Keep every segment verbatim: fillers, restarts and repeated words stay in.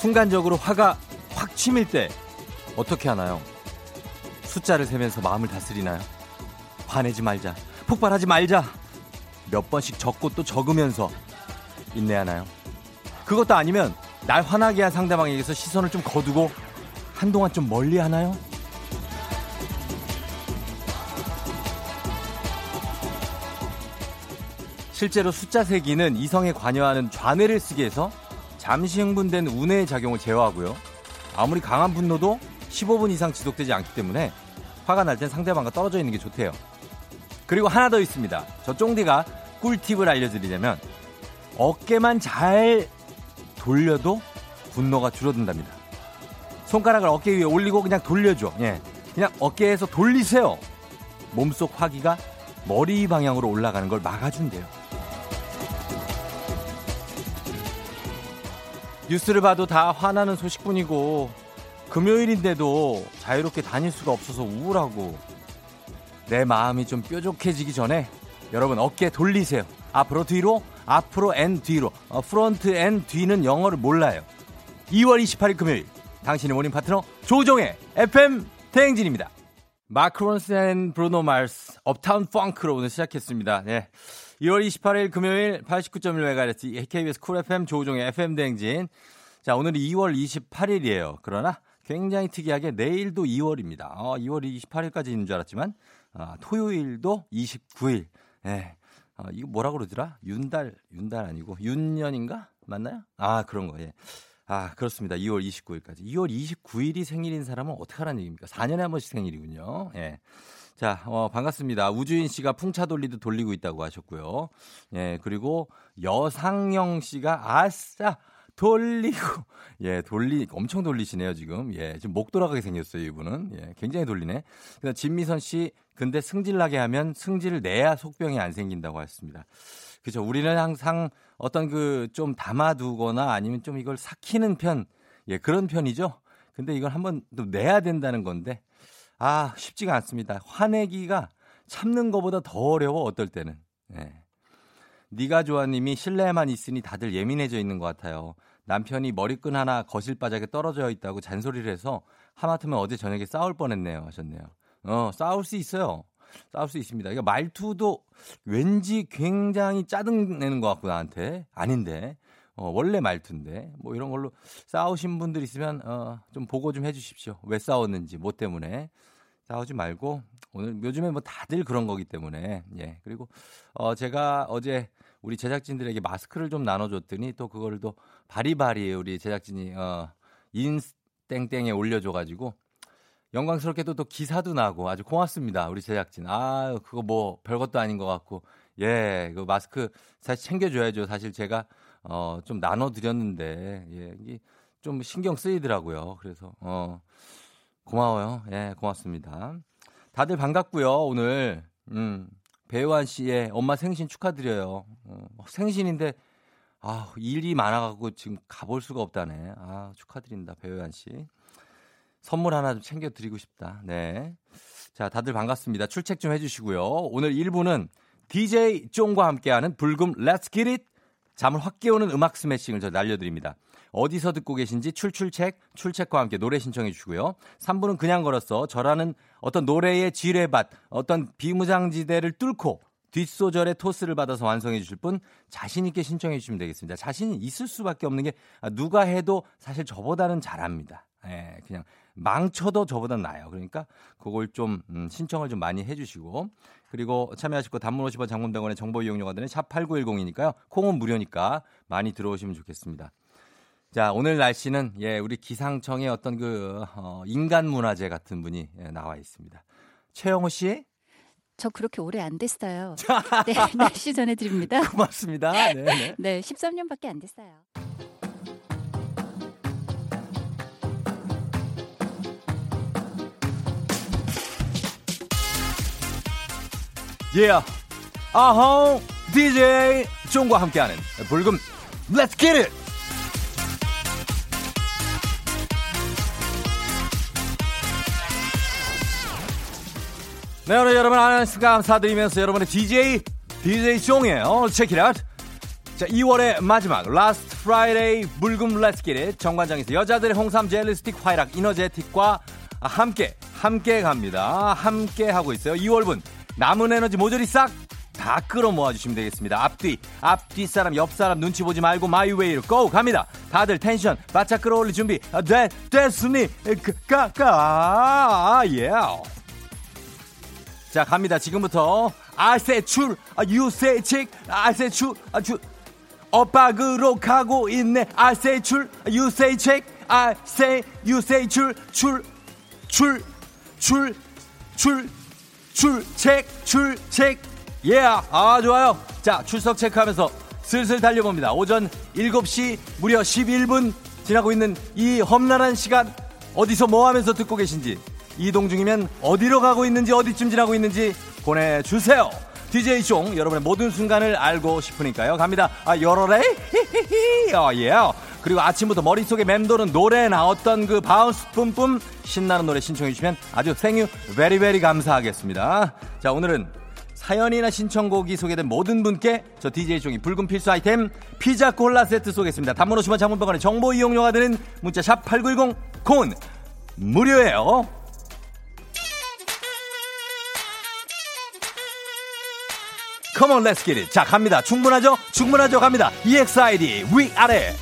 순간적으로 화가 확 치밀 때 어떻게 하나요? 숫자를 세면서 마음을 다스리나요? 화내지 말자, 폭발하지 말자, 몇 번씩 적고 또 적으면서 인내하나요? 그것도 아니면 날 화나게 한 상대방에게서 시선을 좀 거두고 한동안 좀 멀리 하나요? 실제로 숫자 세기는 이성에 관여하는 좌뇌를 쓰게 해서 잠시 흥분된 우뇌의 작용을 제어하고요. 아무리 강한 분노도 십오 분 이상 지속되지 않기 때문에 화가 날 땐 상대방과 떨어져 있는 게 좋대요. 그리고 하나 더 있습니다. 저 쫑디가 꿀팁을 알려드리자면 어깨만 잘 돌려도 분노가 줄어든답니다. 손가락을 어깨 위에 올리고 그냥 돌려줘. 예, 그냥 어깨에서 돌리세요. 몸속 화기가 머리 방향으로 올라가는 걸 막아준대요. 뉴스를 봐도 다 화나는 소식뿐이고 금요일인데도 자유롭게 다닐 수가 없어서 우울하고 내 마음이 좀 뾰족해지기 전에 여러분 어깨 돌리세요. 앞으로 뒤로, 앞으로 앤 뒤로, 어, 프론트 앤 뒤는 영어를 몰라요. 이월 이십팔일 금요일 당신의 모닝 파트너 조종의 에프엠 대행진입니다. 마크 론슨 앤 브루노 마스 업타운 펑크로 오늘 시작했습니다. 네. 이월 이십팔일 금요일 팔십구 점 일 메가헤르츠 케이비에스 쿨 에프엠 조우종의 에프엠 대행진. 자, 오늘이 이월 이십팔일이에요. 그러나 굉장히 특이하게 내일도 이월입니다. 어, 이월 이십팔일까지인 줄 알았지만 어, 토요일도 이십구일. 예. 어, 이거 뭐라 그러더라? 윤달, 윤달 아니고 윤년인가? 맞나요? 아, 그런 거. 예. 아, 그렇습니다. 이월 이십구일까지. 이월 이십구일이 생일인 사람은 어떡하라는 얘기입니까? 사 년에 한 번씩 생일이군요. 예. 자, 어, 반갑습니다. 우주인 씨가 풍차 돌리듯 돌리고 있다고 하셨고요. 예, 그리고 여상영 씨가 아싸 돌리고 예, 돌리 엄청 돌리시네요, 지금. 예, 지금 목 돌아가게 생겼어요, 이분은. 예, 굉장히 돌리네. 그다음 진미선 씨 근데 승질나게 하면 승질을 내야 속병이 안 생긴다고 했습니다. 그렇죠. 우리는 항상 어떤 그 좀 담아두거나 아니면 좀 이걸 삭히는 편. 예, 그런 편이죠. 근데 이걸 한번 또 내야 된다는 건데 아, 쉽지가 않습니다. 화내기가 참는 것보다 더 어려워, 어떨 때는. 네. 니가 좋아님이 실내에만 있으니 다들 예민해져 있는 것 같아요. 남편이 머리끈 하나 거실 바닥에 떨어져 있다고 잔소리를 해서 하마터면 어제 저녁에 싸울 뻔했네요 하셨네요. 어, 싸울 수 있어요. 싸울 수 있습니다. 그러니까 말투도 왠지 굉장히 짜증내는 것 같고 나한테. 아닌데. 어, 원래 말투인데 뭐 이런 걸로 싸우신 분들 있으면 어, 좀 보고 좀 해주십시오. 왜 싸웠는지, 뭐 때문에 싸우지 말고 오늘 요즘에 뭐 다들 그런 거기 때문에 예 그리고 어, 제가 어제 우리 제작진들에게 마스크를 좀 나눠줬더니 또 그걸 또 바리바리 우리 제작진이 어, 인스땡땡에 올려줘가지고 영광스럽게도 또 기사도 나고 아주 고맙습니다 우리 제작진. 아 그거 뭐 별것도 아닌 것 같고 예 그 마스크 사실 챙겨줘야죠. 사실 제가 어, 좀 나눠드렸는데, 예, 이게 좀 신경 쓰이더라고요. 그래서, 어, 고마워요. 예, 고맙습니다. 다들 반갑고요, 오늘. 음, 배우한 씨의 엄마 생신 축하드려요. 어, 생신인데, 아, 일이 많아가지고 지금 가볼 수가 없다네. 아, 축하드린다, 배우한 씨. 선물 하나 좀 챙겨드리고 싶다. 네. 자, 다들 반갑습니다. 출첵 좀 해주시고요. 오늘 일 부는 디제이 쫑과 함께하는 불금 Let's Get It! 잠을 확 깨우는 음악 스매싱을 저 날려드립니다. 어디서 듣고 계신지 출출책, 출첵과 함께 노래 신청해 주시고요. 삼 부는 그냥 걸었어. 저라는 어떤 노래의 지뢰밭, 어떤 비무장지대를 뚫고 뒷소절의 토스를 받아서 완성해 주실 분 자신 있게 신청해 주시면 되겠습니다. 자신이 있을 수밖에 없는 게 누가 해도 사실 저보다는 잘합니다. 예, 그냥 망쳐도 저보다는 나아요. 그러니까 그걸 좀 음, 신청을 좀 많이 해주시고 그리고 참여하실 거 단문 오십 원 장문병원의 정보 이용료가 되는 샵팔구일공이니까요. 콩은 무료니까 많이 들어오시면 좋겠습니다. 자, 오늘 날씨는 예, 우리 기상청의 어떤 그 어, 인간문화재 같은 분이 예, 나와 있습니다. 최영호 씨? 저 그렇게 오래 안 됐어요. 네, 날씨 전해드립니다. 고맙습니다. 네네. 네, 십삼 년밖에 안 됐어요. Yeah, 아호 디제이 쫑과 함께하는 불금 Let's get it! 네, 오늘 여러분 안녕하십니까 감사드리면서 여러분의 디제이 디제이 쫑이에요. Check it out. 자, 이월의 마지막 라스트 프라이데이 물금 렛츠 기릿 정관장에서 여자들의 홍삼 젤리 스틱 화이락 이너제틱과 함께 함께 갑니다. 함께 하고 있어요. 이월분 남은 에너지 모조리 싹 다 끌어 모아주시면 되겠습니다. 앞뒤, 앞뒤 사람, 옆 사람 눈치 보지 말고 마이웨이로 고! 갑니다. 다들 텐션 바짝 끌어올릴 준비 됐, 됐으니 가, 가, 예. 자, 갑니다. 지금부터 아세 출, 유세 책, 아세 출, 주, 엇박으로 가고 있네. 아세 출, 유세 책, 아세, 유세 출, 출, 출, 출, 출, 출, 책, 출, 책. 예, yeah. 아, 좋아요. 자, 출석 체크하면서 슬슬 달려봅니다. 오전 일곱 시 무려 십일 분 지나고 있는 이 험난한 시간, 어디서 뭐 하면서 듣고 계신지, 이동 중이면 어디로 가고 있는지, 어디쯤 지나고 있는지 보내주세요. 디제이 종, 여러분의 모든 순간을 알고 싶으니까요. 갑니다. 아, 열어레이? 히히히. 어, 예. 그리고 아침부터 머릿속에 맴도는 노래에 나왔던 그 바운스 뿜뿜 신나는 노래 신청해주시면 아주 생유, 베리베리 감사하겠습니다. 자, 오늘은 사연이나 신청곡이 소개된 모든 분께 저 디제이종이 붉은 필수 아이템 피자 콜라 세트 쏘겠습니다. 단문 오시면 장문병원의 정보 이용료가 드는 문자 샵 팔구일공 콘 무료예요. Come on, let's get it. 자, 갑니다. 충분하죠? 충분하죠? 갑니다. 이엑스아이디 위아래.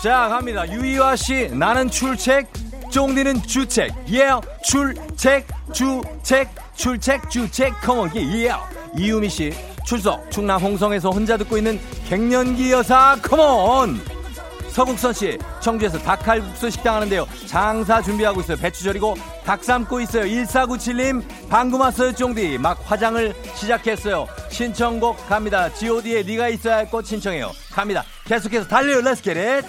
자, 갑니다. 유희화씨 나는 출첵, 쫑디는 주책. Yeah, 출첵, 주책, 출첵, 주책. Come on, yeah. 이유미씨 출석, 충남 홍성에서 혼자 듣고 있는 갱년기 여사. Come on. 서국선씨 청주에서 닭칼국수 식당 하는데요, 장사 준비하고 있어요. 배추 절이고 닭 삶고 있어요. 일사구칠님 방금 왔어요. 쫑디 막 화장을 시작했어요. 신청곡 갑니다. 지오디의 네가 있어야 할 꽃 신청해요. 갑니다. 계속해서 달려요. Let's get it.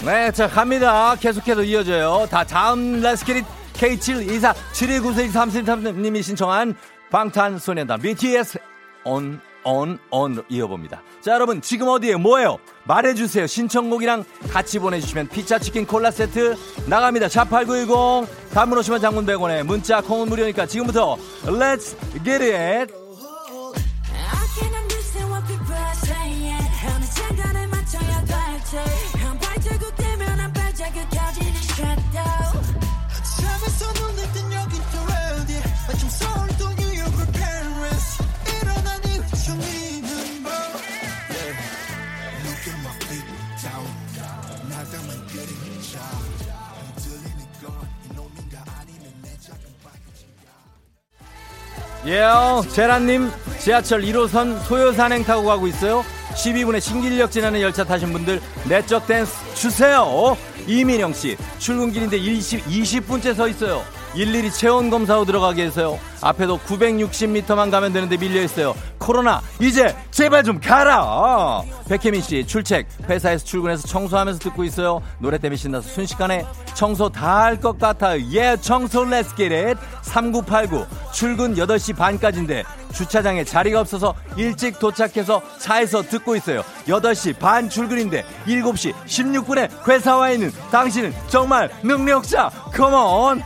네, 자, 갑니다. 계속해서 이어져요. 다 다음 레스키릿 케이 칠 이사 칠일구사삼삼삼님이 신청한 방탄소년단 비티에스 on on on 이어봅니다. 자, 여러분 지금 어디에 뭐예요? 말해주세요. 신청곡이랑 같이 보내주시면 피자 치킨 콜라 세트 나갑니다. 샷팔구일공 단문 오시면 장문 백 원에 문자 콩은 무료니까 지금부터 Let's get it. 예요, yeah, 제라님 지하철 일호선 소요산행 타고 가고 있어요. 십이 분에 신길역 지나는 열차 타신 분들 내적 댄스 주세요. 이민영씨 출근길인데 이십, 이십 분째 서있어요. 일일이 체온검사로 들어가게 해서요, 앞에도 구백육십 미터만 가면 되는데 밀려있어요. 코로나 이제 제발 좀 가라. 백혜민씨 출첵 회사에서 출근해서 청소하면서 듣고 있어요. 노래 때문에 신나서 순식간에 청소 다 할 것 같아요. 예, yeah, 청소 let's get it. 삼구팔구 출근 여덟 시 반까지인데 주차장에 자리가 없어서 일찍 도착해서 차에서 듣고 있어요. 여덟 시 반 출근인데 일곱 시 십육 분에 회사와 있는 당신은 정말 능력자. 컴온.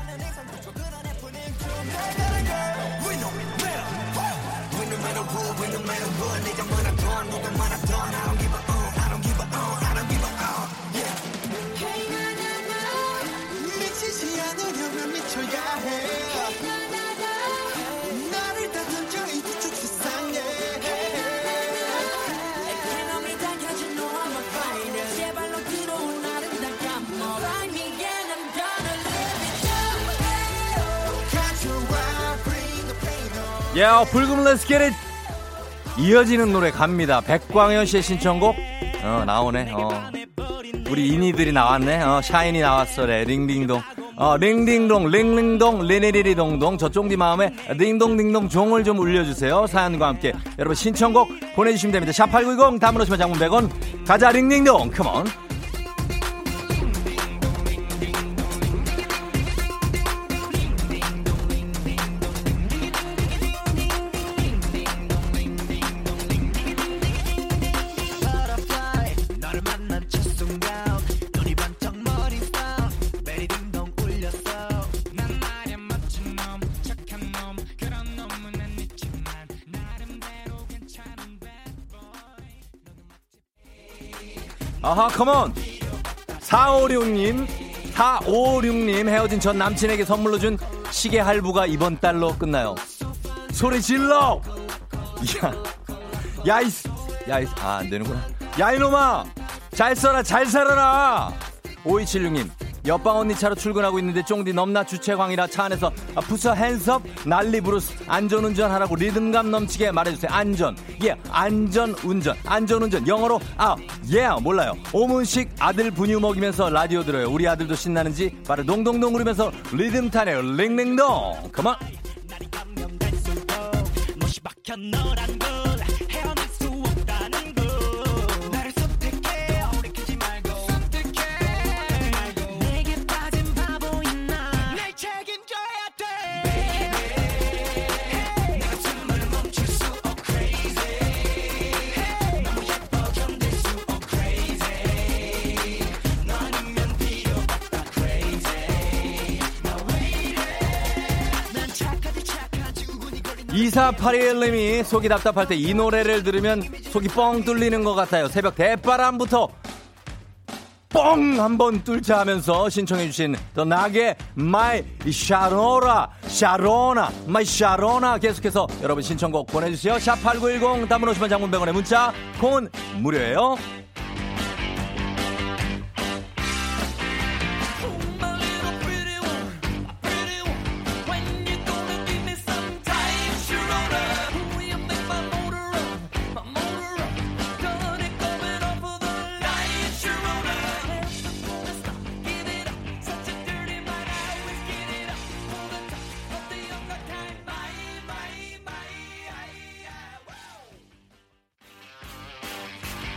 야, 불금 Let's get it. 이어지는 노래 갑니다. 백광현 씨의 신청곡. 어, 나오네. 어. 우리 인이들이 나왔네. 어, 샤인이 나왔어래. 링딩동. 어, 링딩동, 링링동, 리리리리동동. 저 쫑디 마음에 링동링동 종을 좀 울려주세요. 사연과 함께. 여러분 신청곡 보내주시면 됩니다. 샵팔구이공 담으러 오시면 장문 백 원. 가자, 링딩동. 컴온. 아하, 컴온. 사오육님, 사오육님, 헤어진 전 남친에게 선물로 준 시계 할부가 이번 달로 끝나요. 소리 질러! 야, 야이스, 야이스, 아, 안 되는구나. 야, 이놈아! 잘 써라, 잘 살아라! 오이칠육님, 옆방 언니 차로 출근하고 있는데 쫑디 넘나 주최광이라 차 안에서 아, 부서 핸섭 난리 브루스 안전운전 하라고 리듬감 넘치게 말해주세요. 안전 예 yeah. 안전운전 안전운전 영어로 아 예 yeah. 몰라요. 오문식 아들 분유 먹이면서 라디오 들어요. 우리 아들도 신나는지 말을 동동동 구르면서 리듬 타네요. 링링동 그만. 이사팔일님이 속이 답답할 때 이 노래를 들으면 속이 뻥 뚫리는 것 같아요. 새벽 대바람부터 뻥 한번 뚫자 하면서 신청해 주신 더 나게 마이 샤로라 샤로나 마이 샤로나 계속해서 여러분 신청곡 보내주세요. 샵팔구일공 담은 오십만 장문 백 원의 문자 콩은 무료예요.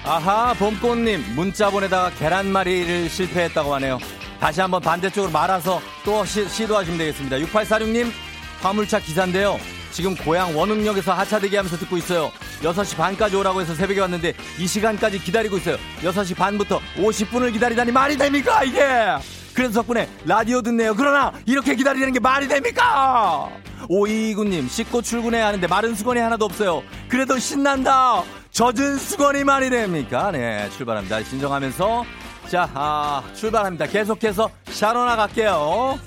아하, 봄꽃님 문자 보내다가 계란말이를 실패했다고 하네요. 다시 한번 반대쪽으로 말아서 또 시, 시도하시면 되겠습니다. 육팔사육님 화물차 기사인데요. 지금 고향 원흥역에서 하차 대기하면서 듣고 있어요. 여섯시 반까지 오라고 해서 새벽에 왔는데 이 시간까지 기다리고 있어요. 여섯시 반부터 오십분을 기다리다니 말이 됩니까 이게. 그래서 덕분에 라디오 듣네요. 그러나 이렇게 기다리는 게 말이 됩니까? 오이이구님 씻고 출근해야 하는데 마른 수건이 하나도 없어요. 그래도 신난다. 젖은 수건이 말이 됩니까? 네, 출발합니다. 진정하면서. 자, 아, 출발합니다. 계속해서 샤로나 갈게요.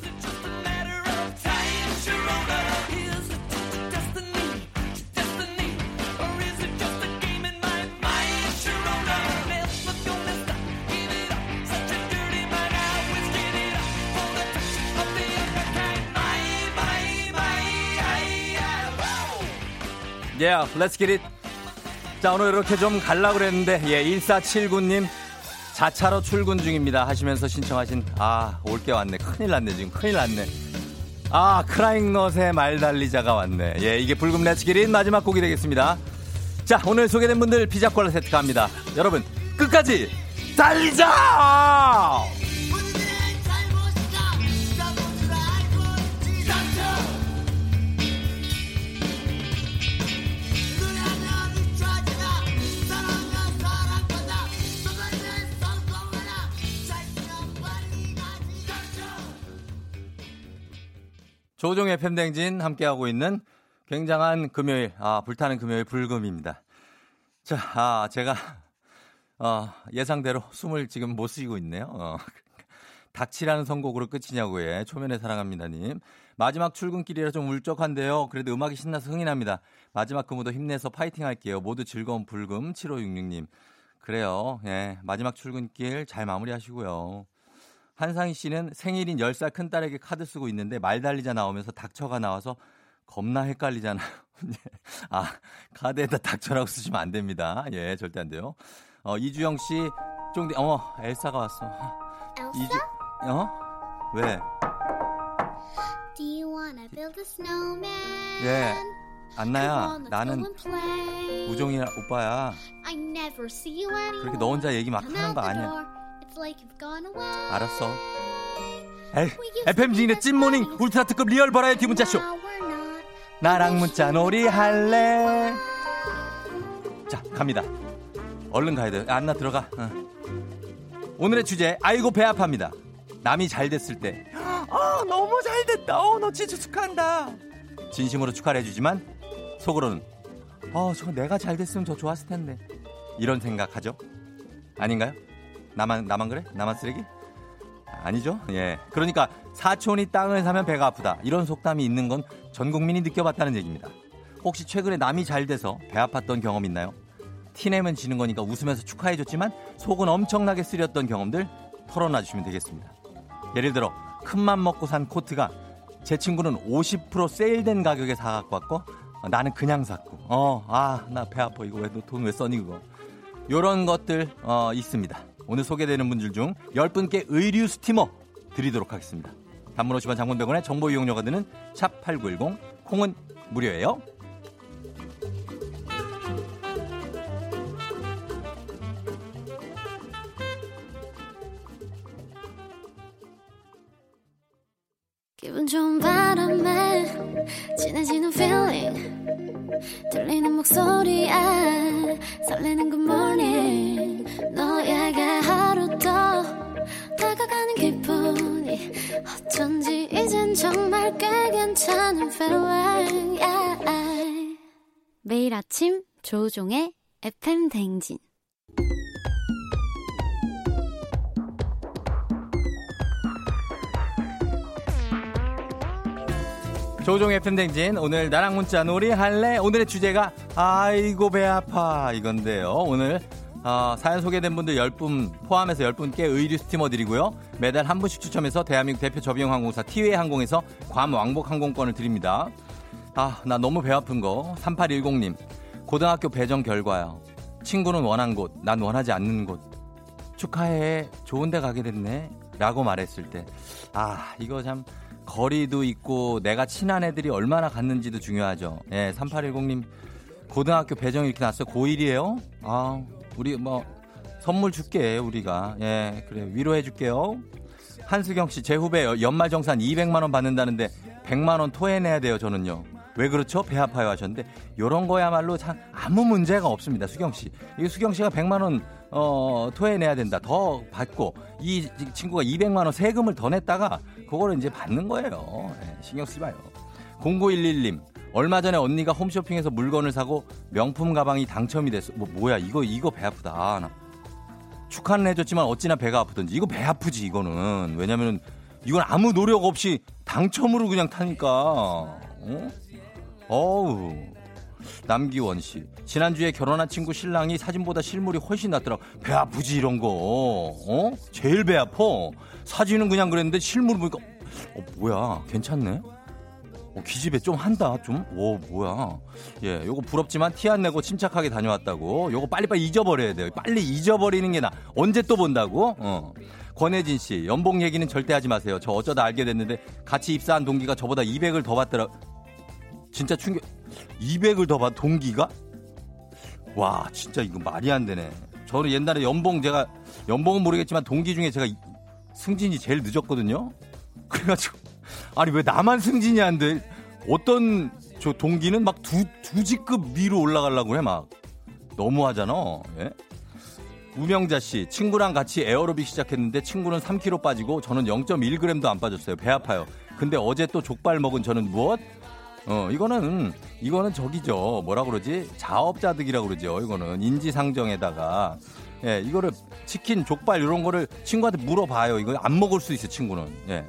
Yeah, let's get it. 자, 오늘 이렇게 좀 갈라고 그랬는데, 예, 일사칠구님, 자차로 출근 중입니다. 하시면서 신청하신, 아, 올 게 왔네. 큰일 났네, 지금. 큰일 났네. 아, 크라잉넛의 말달리자가 왔네. 예, 이게 불금 렛츠기린 마지막 곡이 되겠습니다. 자, 오늘 소개된 분들 피자 콜라 세트 갑니다. 여러분, 끝까지 달리자! 조종의 팬댕진 함께하고 있는 굉장한 금요일, 아, 불타는 금요일 불금입니다. 자, 아, 제가, 어, 예상대로 숨을 지금 못 쉬고 있네요. 어, 닥치라는 선곡으로 끝이냐고, 예. 초면에 사랑합니다님. 마지막 출근길이라 좀 울적한데요. 그래도 음악이 신나서 흥이 납니다. 마지막 근무도 힘내서 파이팅 할게요. 모두 즐거운 불금, 칠오육육님. 그래요. 예. 마지막 출근길 잘 마무리 하시고요. 한상희 씨는 생일인 열살 큰딸에게 카드 쓰고 있는데 말 달리자 나오면서 닥쳐가 나와서 겁나 헷갈리잖아요. 아, 카드에다 닥쳐라고 쓰시면 안 됩니다. 예, 절대 안 돼요. 어, 이주영 씨, 쫑디, 어머, 엘사가 왔어. 엘사? 이주, 어? 왜? Do you wanna build a snowman? 예, 안나야, 나는 우종이 오빠야. I never see you anymore. 그렇게 너 혼자 얘기 막 하는 거 아니야. It's like you've gone away. 알았어. 에이, 에프엠 지인의 찐모닝 울트라 특급 리얼 버라이어티 문자쇼. 나랑 문자 놀이 할래. 자, 갑니다. 얼른 가야 돼요. 안나 들어가. 어. 오늘의 주제, 아이고 배 아파입니다. 남이 잘 됐을 때 아, 너무 잘 됐다. 어, 너 진짜 축하한다. 진심으로 축하를 해주지만 속으로는 어, 저 내가 잘 됐으면 저 좋았을 텐데. 이런 생각하죠? 아닌가요? 나만 나만 그래? 나만 쓰레기? 아니죠? 예. 그러니까 사촌이 땅을 사면 배가 아프다. 이런 속담이 있는 건 전 국민이 느껴봤다는 얘기입니다. 혹시 최근에 남이 잘 돼서 배 아팠던 경험 있나요? 티내면 지는 거니까 웃으면서 축하해줬지만 속은 엄청나게 쓰렸던 경험들 털어놔주시면 되겠습니다. 예를 들어 큰맘 먹고 산 코트가 제 친구는 오십 퍼센트 세일된 가격에 사갖고 왔고 나는 그냥 샀고 어, 아, 나 배 아파. 이거 왜, 너 돈 왜 써니 그거. 요런 것들 어, 있습니다. 오늘 소개되는 분들 중 열 분께 의류 스티머 드리도록 하겠습니다. 단문 오시면 장문병원의 정보 이용료가 드는 샵팔구일공, 콩은 무료예요. 기분 좋은 바람에 진해지는 feeling 들리는 목소리에 설레는 good morning 너에게 하루 더 다가가는 기분이 어쩐지 이젠 정말 꽤 괜찮은 feeling yeah. 매일 아침 조우종의 에프엠 대행진. 조종의 에프엠 댕진 오늘 나랑 문자 놀이 할래. 오늘의 주제가 아이고 배 아파 이건데요. 오늘 어, 사연 소개된 분들 열 분 포함해서 열 분께 의류 스티머 드리고요. 매달 한 분씩 추첨해서 대한민국 대표 저비용 항공사 티웨이 항공에서 괌 왕복 항공권을 드립니다. 아, 나 너무 배 아픈 거. 삼팔일공님 고등학교 배정 결과요. 친구는 원한 곳, 난 원하지 않는 곳. 축하해, 좋은 데 가게 됐네 라고 말했을 때 아, 이거 참 거리도 있고 내가 친한 애들이 얼마나 갔는지도 중요하죠. 예, 삼팔일공님 고등학교 배정이 이렇게 났어요. 고일이에요? 아, 우리 뭐 선물 줄게 우리가. 예, 그래 위로해 줄게요. 한수경씨, 제 후배 연말정산 이백만 원 받는다는데 백만 원 토해내야 돼요 저는요. 왜 그렇죠? 배 아파요 하셨는데 요런 거야말로 참 아무 문제가 없습니다. 수경씨, 이 수경씨가 백만 원 어, 토해내야 된다. 더 받고 이 친구가 이백만 원 세금을 더 냈다가 그거를 이제 받는 거예요. 네, 신경 쓰지 마요. 공구일일님 얼마 전에 언니가 홈쇼핑에서 물건을 사고 명품 가방이 당첨이 됐어. 뭐, 뭐야 이거 이거 배 아프다. 아, 나 축하는 해줬지만 어찌나 배가 아프던지 이거 배 아프지 이거는. 왜냐면은 이건 아무 노력 없이 당첨으로 그냥 타니까. 어? 어우. 남기원 씨, 지난주에 결혼한 친구 신랑이 사진보다 실물이 훨씬 낫더라고. 배 아프지 이런 거. 어? 제일 배 아파. 사진은 그냥 그랬는데 실물 보니까 어, 뭐야 괜찮네. 어, 기집애 좀 한다 좀. 오, 뭐야. 예, 요거 부럽지만 티 안 내고 침착하게 다녀왔다고. 요거 빨리빨리 잊어버려야 돼요. 빨리 잊어버리는 게 나. 언제 또 본다고. 어. 권혜진 씨, 연봉 얘기는 절대 하지 마세요. 저 어쩌다 알게 됐는데 같이 입사한 동기가 저보다 이백을 더 받더라고. 진짜 충격. 이백을 더 받 동기가? 와, 진짜 이거 말이 안 되네. 저는 옛날에 연봉 제가 연봉은 모르겠지만 동기 중에 제가 승진이 제일 늦었거든요. 그래가지고 아니 왜 나만 승진이 안 돼? 어떤 저 동기는 막 두 두 직급 위로 올라가려고 해 막. 너무하잖아. 예? 우명자 씨, 친구랑 같이 에어로빅 시작했는데 친구는 삼 킬로그램 빠지고 저는 영 점 일 그램도 안 빠졌어요. 배 아파요. 근데 어제 또 족발 먹은 저는 무엇? 어, 이거는, 이거는 저기죠. 뭐라 그러지? 자업자득이라고 그러죠. 이거는 인지상정에다가. 예, 이거를 치킨, 족발, 이런 거를 친구한테 물어봐요. 이거 안 먹을 수 있어요, 친구는. 예.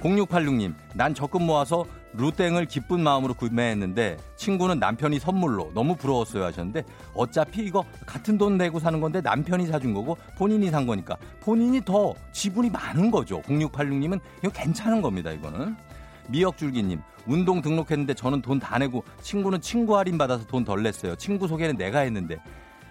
공육팔육님, 난 적금 모아서 루땡을 기쁜 마음으로 구매했는데 친구는 남편이 선물로 너무 부러웠어요 하셨는데 어차피 이거 같은 돈 내고 사는 건데 남편이 사준 거고 본인이 산 거니까 본인이 더 지분이 많은 거죠. 공육팔육님은 이거 괜찮은 겁니다, 이거는. 미역줄기님, 운동 등록했는데 저는 돈 다 내고 친구는 친구 할인 받아서 돈 덜 냈어요. 친구 소개는 내가 했는데.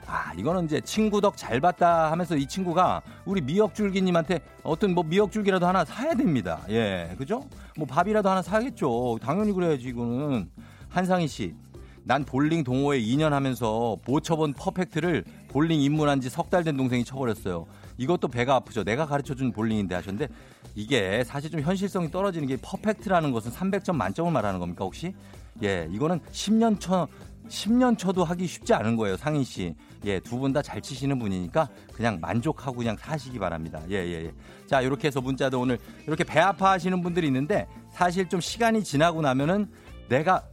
아, 이거는 이제 친구 덕 잘 봤다 하면서 이 친구가 우리 미역줄기님한테 어떤 뭐 미역줄기라도 하나 사야 됩니다. 예, 그죠? 뭐 밥이라도 하나 사겠죠. 당연히 그래야지, 이거는. 한상희 씨, 난 볼링 동호회 이 년 하면서 보처본 퍼펙트를 볼링 입문한 지 석 달 된 동생이 쳐버렸어요. 이것도 배가 아프죠. 내가 가르쳐준 볼링인데 하셨는데, 이게 사실 좀 현실성이 떨어지는 게 퍼펙트라는 것은 삼백 점 만점을 말하는 겁니까, 혹시? 예, 이거는 십 년 쳐, 십 년 쳐도 하기 쉽지 않은 거예요, 상인 씨. 예, 두 분 다 잘 치시는 분이니까 그냥 만족하고 그냥 사시기 바랍니다. 예, 예, 예. 자, 이렇게 해서 문자도 오늘 이렇게 배 아파하시는 분들이 있는데, 사실 좀 시간이 지나고 나면은 내가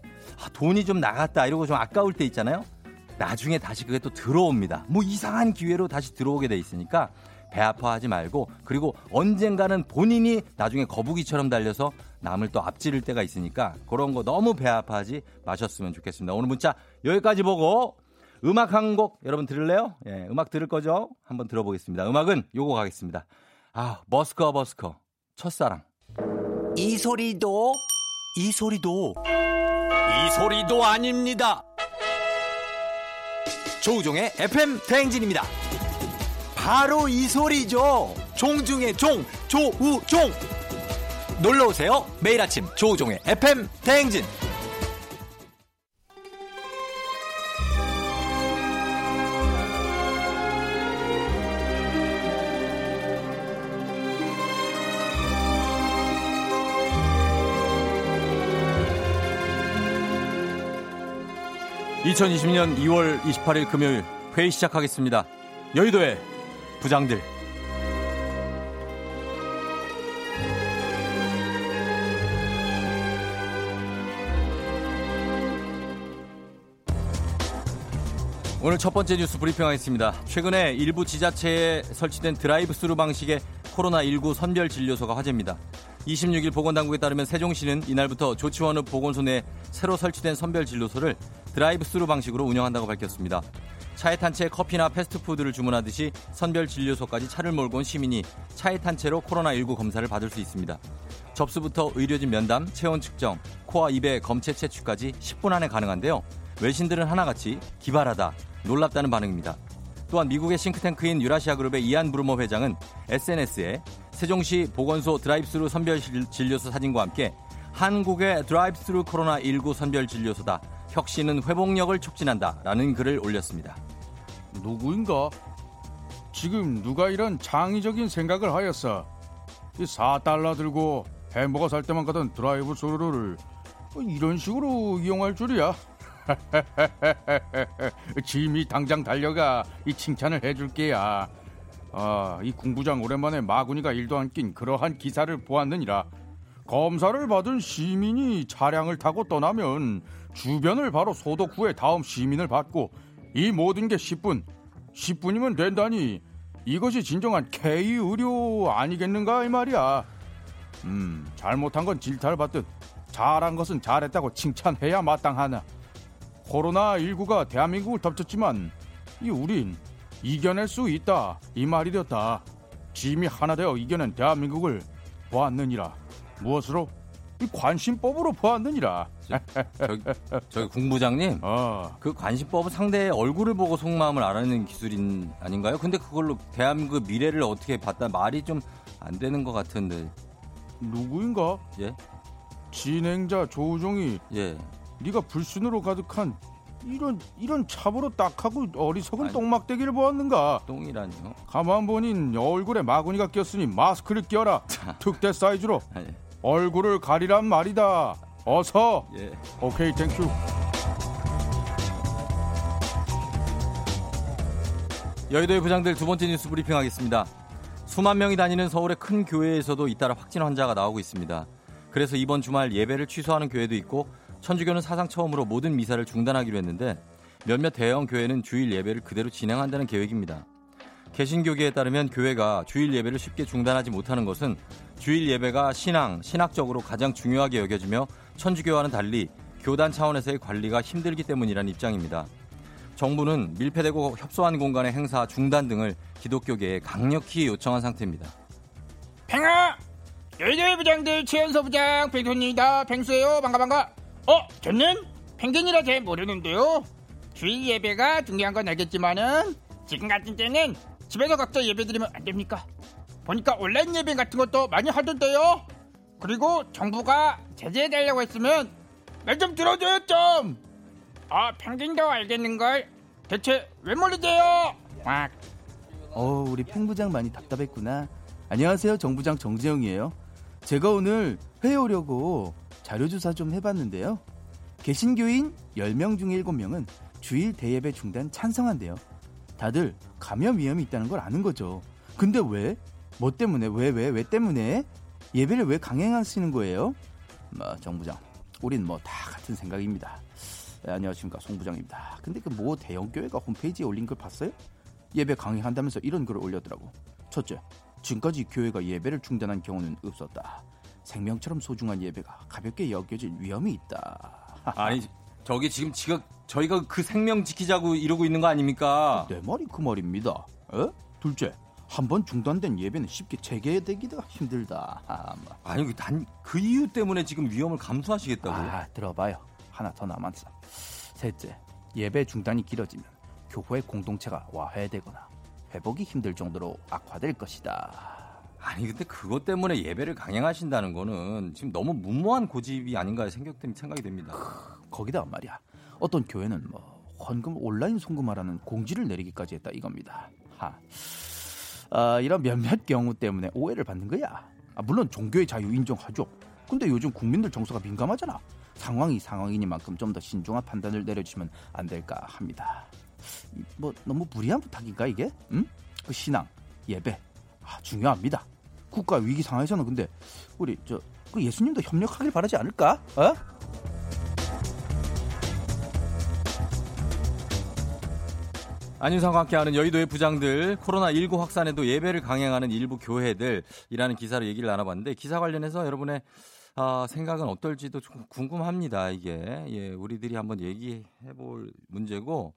아, 돈이 좀 나갔다 이러고 좀 아까울 때 있잖아요. 나중에 다시 그게 또 들어옵니다. 뭐 이상한 기회로 다시 들어오게 돼 있으니까 배 아파하지 말고, 그리고 언젠가는 본인이 나중에 거북이처럼 달려서 남을 또 앞지를 때가 있으니까 그런 거 너무 배 아파하지 마셨으면 좋겠습니다. 오늘 문자 여기까지 보고 음악 한 곡 여러분 들을래요? 예, 음악 들을 거죠? 한번 들어보겠습니다. 음악은 요거 가겠습니다. 아, 머스커 머스커 첫사랑. 이 소리도 이 소리도 이 소리도 아닙니다. 조우종의 에프엠 대행진입니다. 바로 이 소리죠. 종중의 종, 조우종. 놀러오세요. 매일 아침 조우종의 에프엠 대행진. 이천이십 년 이월 이십팔 일 금요일 회의 시작하겠습니다. 여의도의 부장들. 오늘 첫 번째 뉴스 브리핑하겠습니다. 최근에 일부 지자체에 설치된 드라이브스루 방식의 코로나십구 선별 진료소가 화제입니다. 이십육 일 보건당국에 따르면 세종시는 이날부터 조치원읍 보건소 내 새로 설치된 선별 진료소를 드라이브스루 방식으로 운영한다고 밝혔습니다. 차에 탄 채 커피나 패스트푸드를 주문하듯이 선별 진료소까지 차를 몰고 온 시민이 차에 탄 채로 코로나십구 검사를 받을 수 있습니다. 접수부터 의료진 면담, 체온 측정, 코와 입의 검체 채취까지 십 분 안에 가능한데요. 외신들은 하나같이 기발하다, 놀랍다는 반응입니다. 또한 미국의 싱크탱크인 유라시아 그룹의 이안 브루머 회장은 에스엔에스에 세종시 보건소 드라이브스루 선별 진료소 사진과 함께 한국의 드라이브스루 코로나십구 선별 진료소다. 혁신은 회복력을 촉진한다. 라는 글을 올렸습니다. 누구인가? 지금 누가 이런 창의적인 생각을 하였어? 이 사 달러 들고 햄버거 살 때만 가던 드라이브스루를 이런 식으로 이용할 줄이야. 짐이 당장 달려가 이 칭찬을 해줄게야. 아, 이 군부장 오랜만에 마구니가 일도 안 낀 그러한 기사를 보았느니라. 검사를 받은 시민이 차량을 타고 떠나면 주변을 바로 소독 후에 다음 시민을 받고, 이 모든 게 십 분, 십 분이면 된다니, 이것이 진정한 K의료 아니겠는가 이 말이야. 음, 잘못한 건 질타를 받듯 잘한 것은 잘했다고 칭찬해야 마땅하나. 코로나십구가 대한민국을 덮쳤지만 이 우린 이겨낼 수 있다, 이 말이 되었다. 짐이 하나 되어 이겨낸 대한민국을 보았느니라. 무엇으로? 이 관심법으로 보았느니라. 저기, 저기 국무장님, 어. 그 관심법은 상대의 얼굴을 보고 속마음을 알아내는 기술인 아닌가요? 근데 그걸로 대한민국 미래를 어떻게 봤다, 말이 좀 안 되는 것 같은데. 누구인가? 예. 진행자 조우종이. 예. 네가 불순으로 가득한 이런 이런 차보로 딱하고 어리석은 아니, 똥막대기를 보았는가? 똥이라니요? 가만 보니 얼굴에 마구니가 꼈으니 마스크를 껴라. 특대 사이즈로. 아니. 얼굴을 가리란 말이다. 어서. 예. 오케이, 땡큐. 여의도의 부장들 두 번째 뉴스 브리핑 하겠습니다. 수만 명이 다니는 서울의 큰 교회에서도 잇따라 확진 환자가 나오고 있습니다. 그래서 이번 주말 예배를 취소하는 교회도 있고, 천주교는 사상 처음으로 모든 미사를 중단하기로 했는데, 몇몇 대형 교회는 주일 예배를 그대로 진행한다는 계획입니다. 개신교계에 따르면 교회가 주일 예배를 쉽게 중단하지 못하는 것은 주일 예배가 신앙, 신학적으로 가장 중요하게 여겨지며 천주교와는 달리 교단 차원에서의 관리가 힘들기 때문이라는 입장입니다. 정부는 밀폐되고 협소한 공간의 행사 중단 등을 기독교계에 강력히 요청한 상태입니다. 평화! 여의도의 부장들 최연소 부장 백수입니다. 펭수예요. 반가 반가. 어? 저는 펭귄이라 잘 모르는데요. 주일 예배가 중요한 건 알겠지만은 지금 같은 때는 집에서 각자 예배드리면 안 됩니까? 보니까 온라인 예배 같은 것도 많이 하던데요. 그리고 정부가 제재해달라고 했으면 말 좀 들어줘요 좀. 아 펭귄도 알겠는걸. 대체 왜 모르세요? 막. 어 우리 펭부장 많이 답답했구나. 안녕하세요 정부장 정재영이에요. 제가 오늘 회의 오려고 자료조사 좀 해봤는데요. 개신교인 열 명 중 일곱 명은 주일 대예배 중단 찬성한대요. 다들 감염 위험이 있다는 걸 아는 거죠. 근데 왜? 뭐 때문에? 왜 왜 왜 때문에? 예배를 왜 강행하시는 거예요? 아, 정부장 우린 뭐 다 같은 생각입니다. 네, 안녕하십니까 송부장입니다. 근데 그 뭐 대형교회가 홈페이지에 올린 걸 봤어요? 예배 강행한다면서 이런 글을 올렸더라고. 첫째, 지금까지 교회가 예배를 중단한 경우는 없었다. 생명처럼 소중한 예배가 가볍게 여겨질 위험이 있다. 아니 저기 지금 지가, 저희가 그 생명 지키자고 이러고 있는 거 아닙니까? 내 말이 그 말입니다. 에? 둘째, 한번 중단된 예배는 쉽게 재개되기가 힘들다. 아, 아니 난 그 이유 때문에 지금 위험을 감수하시겠다고요? 아, 들어봐요. 하나 더 남았어. 셋째, 예배 중단이 길어지면 교회 공동체가 와해되거나 회복이 힘들 정도로 악화될 것이다. 아니 근데 그것 때문에 예배를 강행하신다는 거는 지금 너무 무모한 고집이 아닌가 생각이 됩니다. 크, 거기다 말이야 어떤 교회는 뭐 헌금 온라인 송금하라는 공지를 내리기까지 했다 이겁니다. 하, 아, 이런 몇몇 경우 때문에 오해를 받는 거야. 아, 물론 종교의 자유 인정하죠. 근데 요즘 국민들 정서가 민감하잖아. 상황이 상황이니만큼 좀 더 신중한 판단을 내려주시면 안 될까 합니다. 뭐 너무 무리한 부탁인가 이게? 응? 그 신앙, 예배 아, 중요합니다. 국가 위기 상황에서는 근데 우리 저 그 예수님도 협력하길 바라지 않을까? 어? 안윤상과 함께하는 여의도의 부장들, 코로나십구 확산에도 예배를 강행하는 일부 교회들이라는 기사로 얘기를 나눠봤는데 기사 관련해서 여러분의 아, 생각은 어떨지도 좀 궁금합니다. 이게 예, 우리들이 한번 얘기해볼 문제고.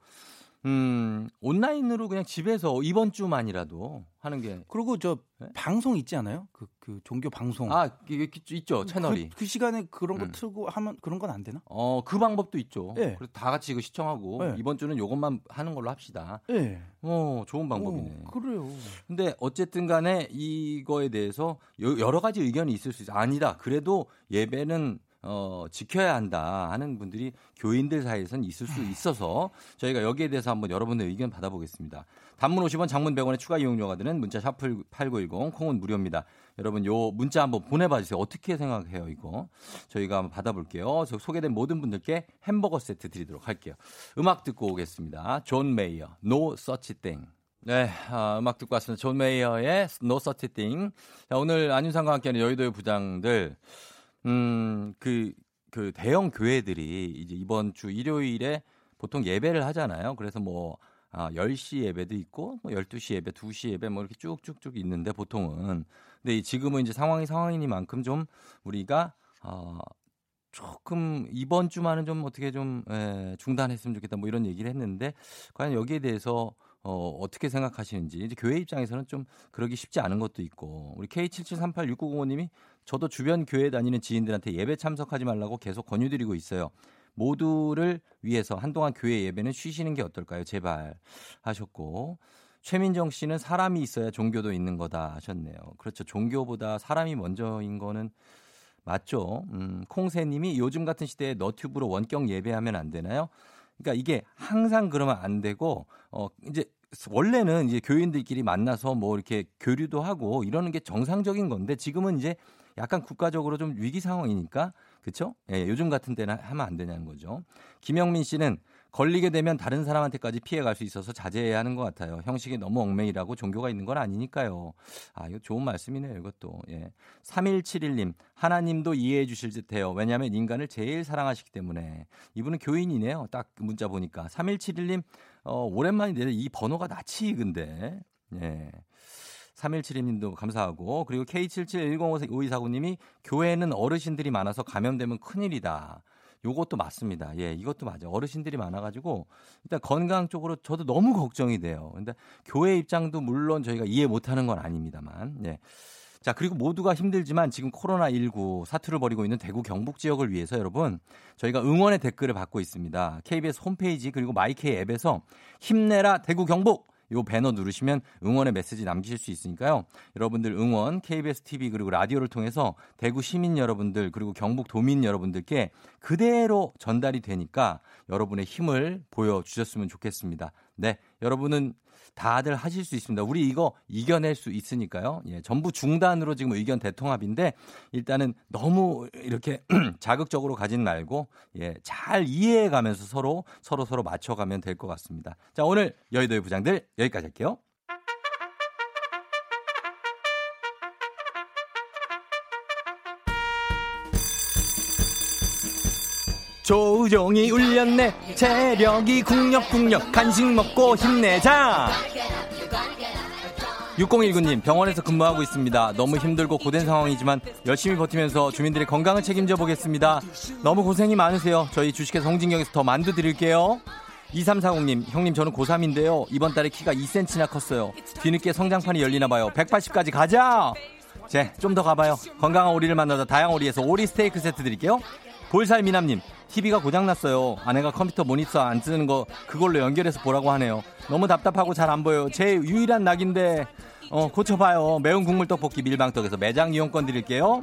음, 온라인으로 그냥 집에서 이번 주만이라도 하는 게. 그리고 저 네? 방송 있지 않아요? 그, 그 종교 방송. 아, 그, 그, 있죠. 채널이. 그, 그 시간에 그런 거 음. 틀고 하면 그런 건 안 되나? 어, 그 방법도 있죠. 네. 그래서 다 같이 이거 시청하고 네. 이번 주는 이것만 하는 걸로 합시다. 네. 어, 좋은 방법이네. 오, 그래요. 근데 어쨌든 간에 이거에 대해서 여러 가지 의견이 있을 수 있어요. 아니다. 그래도 예배는 어, 지켜야 한다 하는 분들이 교인들 사이에서는 있을 수 있어서 저희가 여기에 대해서 한번 여러분의 의견 받아보겠습니다. 단문 오십 원, 장문 백 원의 추가 이용료가 드는 문자 샵팔구일공, 콩은 무료입니다. 여러분 요 문자 한번 보내봐주세요. 어떻게 생각해요 이거? 저희가 한번 받아볼게요. 소개된 모든 분들께 햄버거 세트 드리도록 할게요. 음악 듣고 오겠습니다. 존 메이어, No Such Thing. 네, 아, 음악 듣고 왔습니다. 존 메이어의 No Such Thing. 자, 오늘 안윤상과 함께하는 여의도의 부장들 음, 그, 그 대형 교회들이 이제 이번 주 일요일에 보통 예배를 하잖아요. 그래서 뭐, 아, 열 시 예배도 있고, 뭐 열두 시 예배, 두 시 예배 뭐 이렇게 쭉쭉쭉 있는데 보통은. 근데 지금은 이제 상황이 상황이니만큼 좀 우리가, 어, 조금 이번 주만은 좀 어떻게 좀, 에, 중단했으면 좋겠다 뭐 이런 얘기를 했는데, 과연 여기에 대해서 어, 어떻게 생각하시는지. 이제 교회 입장에서는 좀 그러기 쉽지 않은 것도 있고. 우리 케이 칠칠삼팔육구공오님이 저도 주변 교회 다니는 지인들한테 예배 참석하지 말라고 계속 권유드리고 있어요. 모두를 위해서 한동안 교회 예배는 쉬시는 게 어떨까요? 제발 하셨고. 최민정 씨는 사람이 있어야 종교도 있는 거다 하셨네요. 그렇죠. 종교보다 사람이 먼저인 거는 맞죠. 음, 콩새님이 요즘 같은 시대에 너튜브로 원격 예배하면 안 되나요? 그러니까 이게 항상 그러면 안 되고 어 이제 원래는 이제 교인들끼리 만나서 뭐 이렇게 교류도 하고 이러는 게 정상적인 건데 지금은 이제 약간 국가적으로 좀 위기 상황이니까 그렇죠? 예, 요즘 같은 때는 하면 안 되냐는 거죠. 김영민 씨는 걸리게 되면 다른 사람한테까지 피해갈 수 있어서 자제해야 하는 것 같아요. 형식이 너무 얽매이라고 종교가 있는 건 아니니까요. 아, 이거 좋은 말씀이네요. 이것도. 예. 삼일칠일님, 하나님도 이해해 주실 듯해요. 왜냐하면 인간을 제일 사랑하시기 때문에. 이분은 교인이네요. 딱 문자 보니까. 삼일칠일님, 어, 오랜만인데 이 번호가 낯이 근데. 예. 삼일칠이님도 감사하고 그리고 케이 칠칠일공오이사구님이 교회는 어르신들이 많아서 감염되면 큰일이다. 요것도 맞습니다. 예, 이것도 맞아요. 어르신들이 많아가지고 일단 건강 쪽으로 저도 너무 걱정이 돼요. 근데 교회 입장도 물론 저희가 이해 못하는 건 아닙니다만, 예, 자, 그리고 모두가 힘들지만 지금 코로나십구 사투를 벌이고 있는 대구 경북 지역을 위해서 여러분 저희가 응원의 댓글을 받고 있습니다. 케이비에스 홈페이지 그리고 마이케이 앱에서 힘내라 대구 경북 요 배너 누르시면 응원의 메시지 남기실 수 있으니까요. 여러분들 응원 케이비에스 티비 그리고 라디오를 통해서 대구 시민 여러분들 그리고 경북 도민 여러분들께 그대로 전달이 되니까 여러분의 힘을 보여주셨으면 좋겠습니다. 네, 여러분은 다들 하실 수 있습니다. 우리 이거 이겨낼 수 있으니까요. 예, 전부 중단으로 지금 의견 대통합인데 일단은 너무 이렇게 자극적으로 가진 말고 예, 잘 이해해가면서 서로 서로 서로 맞춰가면 될 것 같습니다. 자, 오늘 여의도의 부장들 여기까지 할게요. 조우종이 울렸네 체력이 국력국력 간식 먹고 힘내자. 육공일구 님 병원에서 근무하고 있습니다. 너무 힘들고 고된 상황이지만 열심히 버티면서 주민들의 건강을 책임져 보겠습니다. 너무 고생이 많으세요. 저희 주식회사 홍진경에서 더 만두 드릴게요. 이삼사공 님 형님 저는 고삼인데요 이번 달에 키가 이 센티미터나 컸어요. 뒤늦게 성장판이 열리나 봐요. 백팔십까지 가자. 제 좀 더 가봐요. 건강한 오리를 만나다 다양오리에서 오리 스테이크 세트 드릴게요. 볼살 미남님 티비가 고장났어요. 아내가 컴퓨터 모니터 안 쓰는 거 그걸로 연결해서 보라고 하네요. 너무 답답하고 잘 안 보여요. 제 유일한 낙인데 어, 고쳐봐요. 매운 국물 떡볶이 밀방떡에서 매장 이용권 드릴게요.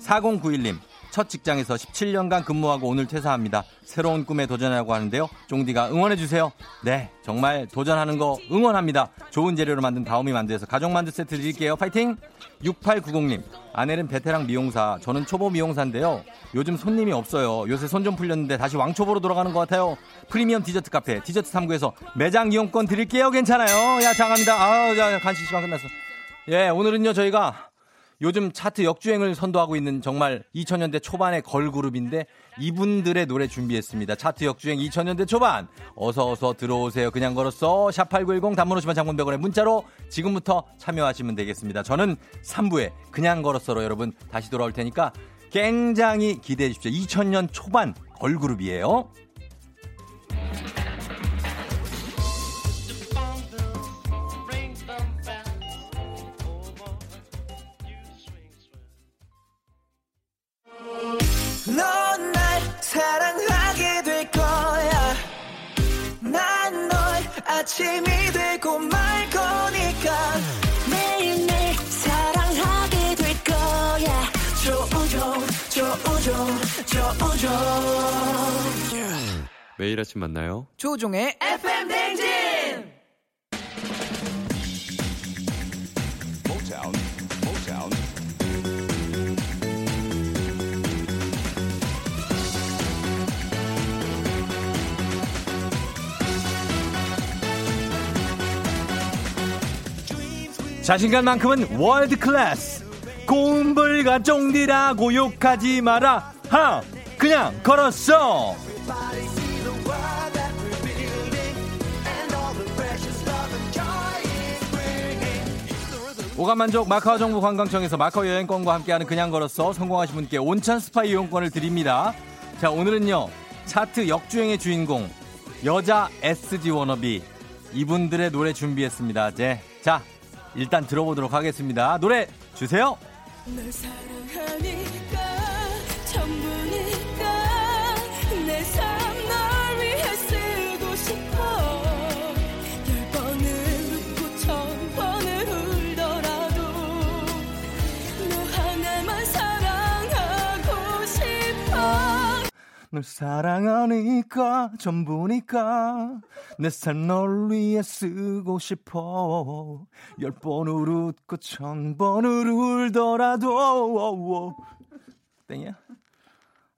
사공구일 님 첫 직장에서 십칠 년간 근무하고 오늘 퇴사합니다. 새로운 꿈에 도전하려고 하는데요. 쫑디가 응원해주세요. 네 정말 도전하는 거 응원합니다. 좋은 재료로 만든 다오미 만두에서 가족 만두 세트 드릴게요. 파이팅! 육팔구공 님 아내는 베테랑 미용사 저는 초보 미용사인데요 요즘 손님이 없어요. 요새 손 좀 풀렸는데 다시 왕초보로 돌아가는 것 같아요. 프리미엄 디저트 카페 디저트 삼 구에서 매장 이용권 드릴게요. 괜찮아요. 야 장합니다. 아, 야, 간식 시간 끝났어. 예 오늘은요 저희가 요즘 차트 역주행을 선도하고 있는 정말 이천 년대 초반의 걸그룹인데 이분들의 노래 준비했습니다. 차트 역주행 이천 년대 초반 어서 어서 들어오세요. 그냥 걸었어. 샵팔구일공 단문 오시면 장문 백 원의 문자로 지금부터 참여하시면 되겠습니다. 저는 삼 부에 그냥 걸었어로 여러분 다시 돌아올 테니까 굉장히 기대해 주십시오. 이천 년 초반 걸그룹이에요. 넌 날 사랑하게 될 거야. 난 널 아침이 되고 말 거니까 매일매일 사랑하게 될 거야. 조우종 조우종 조우종 yeah. 매일 아침 만나요. 조우종의 에프엠 댕진. 자신감만큼은 월드 클래스 곰불가 쫑디라고 욕하지 마라. 하 그냥 걸었어. 오감만족 마카오 정부 관광청에서 마카오 여행권과 함께하는 그냥 걸었어. 성공하신 분께 온천 스파 이용권을 드립니다. 자 오늘은요 차트 역주행의 주인공 여자 에스지워너비 이분들의 노래 준비했습니다. 제, 자 일단 들어보도록 하겠습니다. 노래 주세요. 널 사랑하니까 전부니까 내 삶 널 위해 쓰고 싶어. 열 번을 웃고 천 번을 울더라도 너 하나만 사랑하고 싶어. 널 사랑하니까 전부니까 내 삶 널 위해 쓰고 싶어. 열 번을 웃고 천 번을 울더라도 땡이야?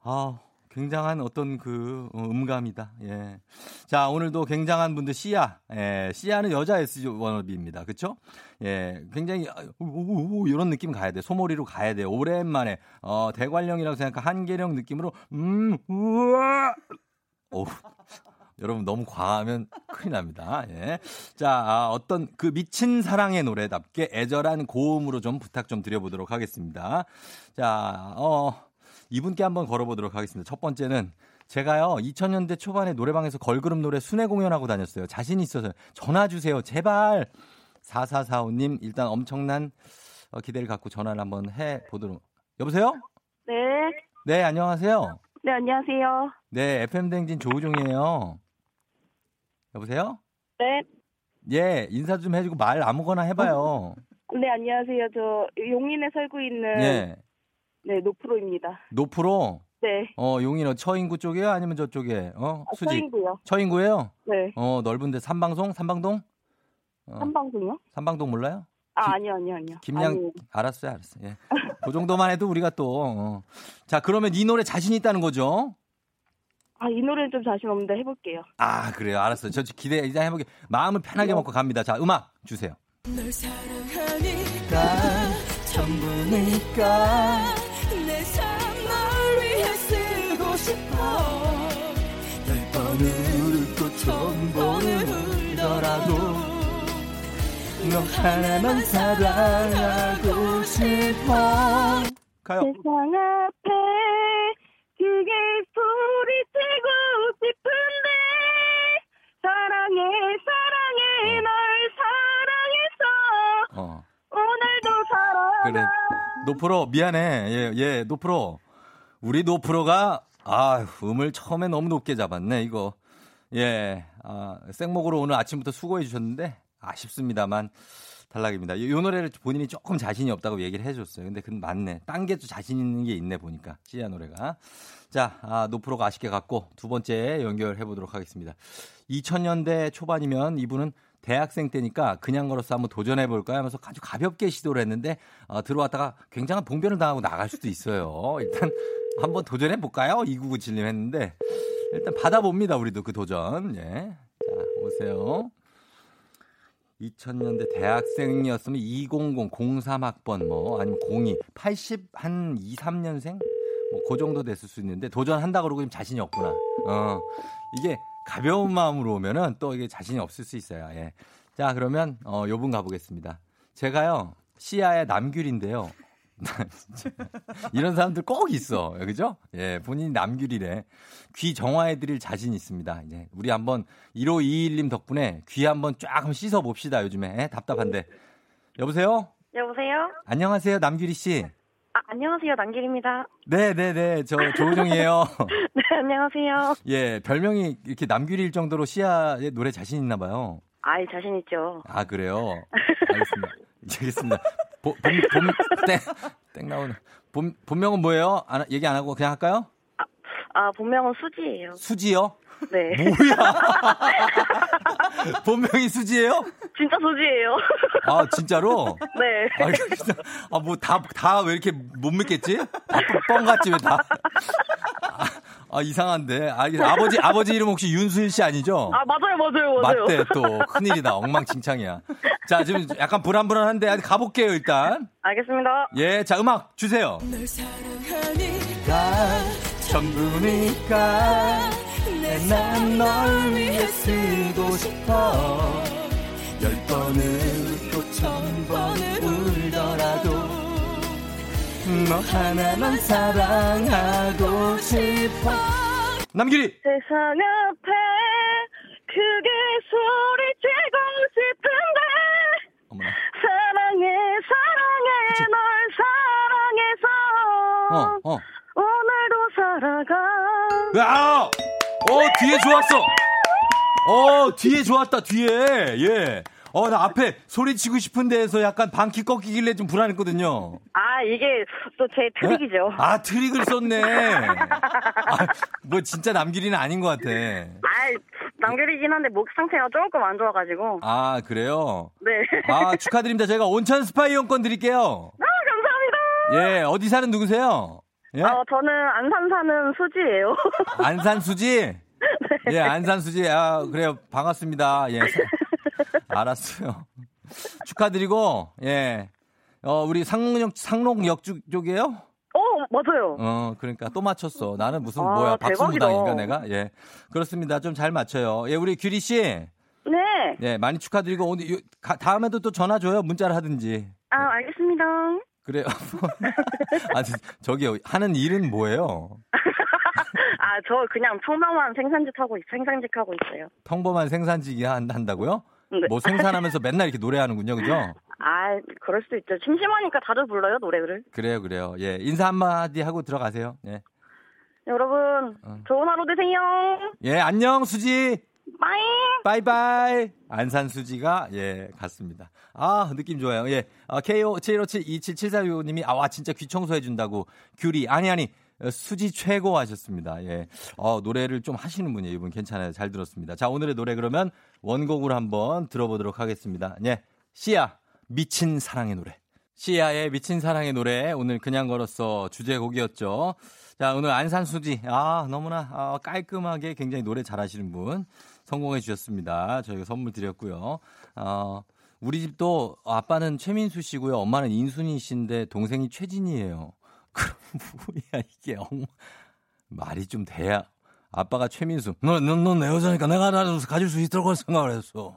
아 굉장한 어떤 그 음감이다. 예. 자 오늘도 굉장한 분들 씨야. 예, 씨야는 여자 에스지워너비입니다. 그렇죠? 예, 굉장히 오오오 이런 느낌 가야 돼. 소머리로 가야 돼. 오랜만에 어, 대관령이라고 생각한 한계령 느낌으로 음 우와. 오. 여러분 너무 과하면 큰일 납니다. 예. 자, 아, 어떤 그 미친 사랑의 노래답게 애절한 고음으로 좀 부탁 좀 드려보도록 하겠습니다. 자, 어, 이분께 한번 걸어보도록 하겠습니다. 첫 번째는 제가요 이천 년대 초반에 노래방에서 걸그룹 노래 순회 공연하고 다녔어요. 자신 있어서 전화 주세요. 제발. 사사사오 님 일단 엄청난 어, 기대를 갖고 전화를 한번 해보도록. 여보세요? 네. 네, 안녕하세요. 네, 안녕하세요. 네, 에프엠 대행진 조우종이에요. 여보세요? 네. 예, 인사 좀 해주고 말 아무거나 해봐요. 네, 안녕하세요. 저 용인에 살고 있는 예. 네, 노프로입니다. 노프로? 네. 어, 용인 어, 처인구 쪽이에요? 아니면 저쪽에? 어, 아, 수직? 처인구요. 처인구예요? 네. 어, 넓은데 삼방송? 삼방동? 어. 삼방동요? 삼방동 몰라요? 아, 기, 아니요, 아니요, 아니요. 김양 아니요. 알았어요, 알았어요. 예. 그 정도만 해도 우리가 또 어. 자, 그러면 이 노래 자신 있다는 거죠? 아, 이 노래는 좀 자신 없는데 해볼게요. 아, 그래요, 알았어요. 저 기대 이제 해볼게. 마음을 편하게 네. 먹고 갑니다. 자, 음악 주세요. 널 사랑하니까 전부니까 내 사랑 널 위해 쓰고 싶어 열 번을 울고 천 번을 울더라도 너 하나만 사랑하고 싶어 가요. 세상 앞에 기계 소리치고 싶은데 사랑해 사랑해 널 사랑해서 어. 오늘도 사랑해. 그래. 노프로 미안해. 예, 예, 노프로. 우리 노프로가 아, 음을 처음에 너무 높게 잡았네, 이거. 예. 아, 생목으로 오늘 아침부터 수고해 주셨는데 아쉽습니다만 탈락입니다. 이 노래를 본인이 조금 자신이 없다고 얘기를 해줬어요. 근데 그건 맞네. 딴 게 또 자신 있는 게 있네 보니까. 씨야 노래가. 자, 아, 노프로가 아쉽게 갔고 두 번째 연결해 보도록 하겠습니다. 이천 년대 초반이면 이분은 대학생 때니까 그냥 걸어서 한번 도전해 볼까요 하면서 아주 가볍게 시도를 했는데 어, 들어왔다가 굉장한 봉변을 당하고 나갈 수도 있어요. 일단 한번 도전해 볼까요? 이구구칠님 했는데 일단 받아봅니다. 우리도 그 도전. 예. 자, 오세요. 이천 년대 대학생이었으면 이공공, 공삼학번 뭐 아니면 공이, 팔십 한 이삼년생 뭐 그 정도 됐을 수 있는데 도전한다 그러고 지금 자신이 없구나. 어. 이게 가벼운 마음으로 오면은 또 이게 자신이 없을 수 있어요. 예. 자, 그러면 어, 요분 가보겠습니다. 제가요 시아의 남귤인데요. 이런 사람들 꼭 있어, 그죠? 예, 본인이 남귤이래. 귀 정화해드릴 자신 있습니다. 이제 우리 한번 일오이일님 덕분에 귀 한번 쫙 한번 씻어 봅시다. 요즘에 예? 답답한데. 여보세요? 여보세요? 안녕하세요, 남규리 씨. 아, 안녕하세요, 남길입니다. 네, 네, 네, 저 조우종이에요. 네, 안녕하세요. 예, 별명이 이렇게 남길일 정도로 시아의 노래 자신 있나 봐요. 아, 자신 있죠. 아, 그래요. 알겠습니다. 알겠습니다. 봄, 봄, 땡, 땡 나오는. 본 본명은 뭐예요? 안, 얘기 안 하고 그냥 할까요? 아, 아 본명은 수지예요. 수지요? 네. 뭐야? 본명이 수지예요? 진짜 수지예요. 아, 진짜로? 네. 아, 뭐 다 다 왜 이렇게 못 믿겠지? 다 뻥 같지 왜 다? 아, 아, 이상한데. 아, 아버지 아버지 이름 혹시 윤수일 씨 아니죠? 아, 맞아요, 맞아요, 맞아요. 맞대 또 큰일이다. 엉망진창이야. 자, 지금 약간 불안불안한데 가볼게요 일단. 알겠습니다. 예, 자 음악 주세요. 널 사랑하니까 전부니까. 난 널 위해 쓰고 싶어 열 번을 웃고 천 번을 울더라도 너 하나만 사랑하고 싶어 남길이 세상 앞에 크게 소리치고 싶은데 어머나. 사랑해 사랑해 그치. 널 사랑해서 어, 어. 오늘도 살아가 어, 뒤에 좋았어. 어, 뒤에 좋았다, 뒤에. 예. 어, 나 앞에 소리치고 싶은 데에서 약간 방귀 꺾이길래 좀 불안했거든요. 아, 이게 또 제 트릭이죠. 네? 아, 트릭을 썼네. 아, 뭐 진짜 남길이는 아닌 것 같아. 아, 남길이긴 한데 목 상태가 조금 안 좋아가지고. 아, 그래요? 네. 아, 축하드립니다. 저희가 온천 스파 이용권 드릴게요. 아, 감사합니다. 예, 어디 사는 누구세요? 예? 어, 저는 안산 사는 수지예요. 안산 수지? 네. 예, 안산 수지. 아, 그래요. 반갑습니다. 예. 알았어요. 축하드리고, 예. 어, 우리 상록역, 상록역 쪽이에요? 어, 맞아요. 어, 그러니까 또 맞췄어. 나는 무슨, 아, 뭐야, 박수무당인가 내가? 예. 그렇습니다. 좀 잘 맞춰요. 예, 우리 규리 씨. 네. 예, 많이 축하드리고, 오늘, 요, 가, 다음에도 또 전화 줘요. 문자를 하든지. 아, 알겠습니다. 그래요. 아, 저기요. 하는 일은 뭐예요? 아, 저 그냥 평범한 생산직 하고, 생산직 하고 있어요. 평범한 생산직이 한, 한다고요? 네. 뭐 생산하면서 맨날 이렇게 노래하는군요. 그죠? 아, 아, 그럴 수도 있죠. 심심하니까 다들 불러요, 노래를. 그래요, 그래요. 예, 인사 한마디 하고 들어가세요. 예. 여러분, 어. 좋은 하루 되세요. 예, 안녕, 수지. 바이. 바이바이. 안산 수지가, 예, 갔습니다. 아, 느낌 좋아요. 예. 아, 케이오칠일오칠이칠칠사육오님이, 아, 와, 진짜 귀 청소해준다고. 귤이, 아니, 아니. 수지 최고 하셨습니다. 예. 어, 노래를 좀 하시는 분이에요. 이분 괜찮아요. 잘 들었습니다. 자, 오늘의 노래 그러면 원곡으로 한번 들어보도록 하겠습니다. 예. 시아, 미친 사랑의 노래. 시아의 미친 사랑의 노래. 오늘 그냥 걸었어 주제곡이었죠. 자, 오늘 안산 수지. 아, 너무나 아, 깔끔하게 굉장히 노래 잘하시는 분 성공해 주셨습니다. 저희가 선물 드렸고요. 어, 우리 집도 아빠는 최민수 씨고요. 엄마는 인순이 씨인데 동생이 최진이에요. 그럼 뭐야 이게 엉... 말이 좀 돼야 아빠가 최민수 너 너 내 여자니까 내가 나를 가질 수 있다고 생각을 했어.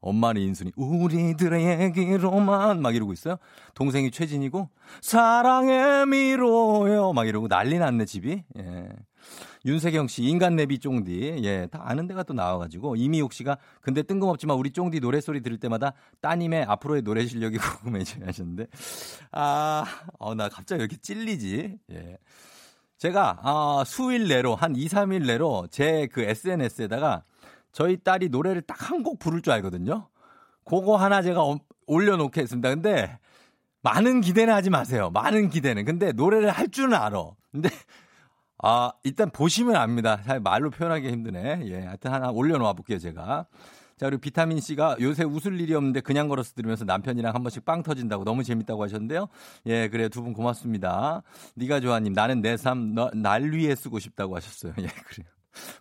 엄마는 인순이 우리들의 얘기로만 막 이러고 있어요. 동생이 최진이고 사랑의 미로요 막 이러고 난리 났네 집이. 예. 윤세경 씨 인간 내비 쫑디. 예, 다 아는 데가 또 나와가지고 이미옥 씨가 근데 뜬금없지만 우리 쫑디 노래소리 들을 때마다 따님의 앞으로의 노래 실력이 궁금해져야 하셨는데 아, 어, 나 갑자기 왜 이렇게 찔리지. 예, 제가 어, 수일 내로 한 이, 삼일 내로 제 그 에스엔에스에다가 저희 딸이 노래를 딱 한 곡 부를 줄 알거든요. 그거 하나 제가 올려놓겠습니다. 근데 많은 기대는 하지 마세요. 많은 기대는. 근데 노래를 할 줄은 알아. 근데 아, 일단 보시면 압니다. 잘 말로 표현하기 힘드네. 예, 하여튼 하나 올려놓아 볼게요, 제가. 자, 그리고 비타민C가 요새 웃을 일이 없는데 그냥 걸어서 들으면서 남편이랑 한 번씩 빵 터진다고 너무 재밌다고 하셨는데요. 예, 그래요. 두 분 고맙습니다. 니가 좋아님, 나는 내 삶, 너, 날 위해 쓰고 싶다고 하셨어요. 예, 그래요.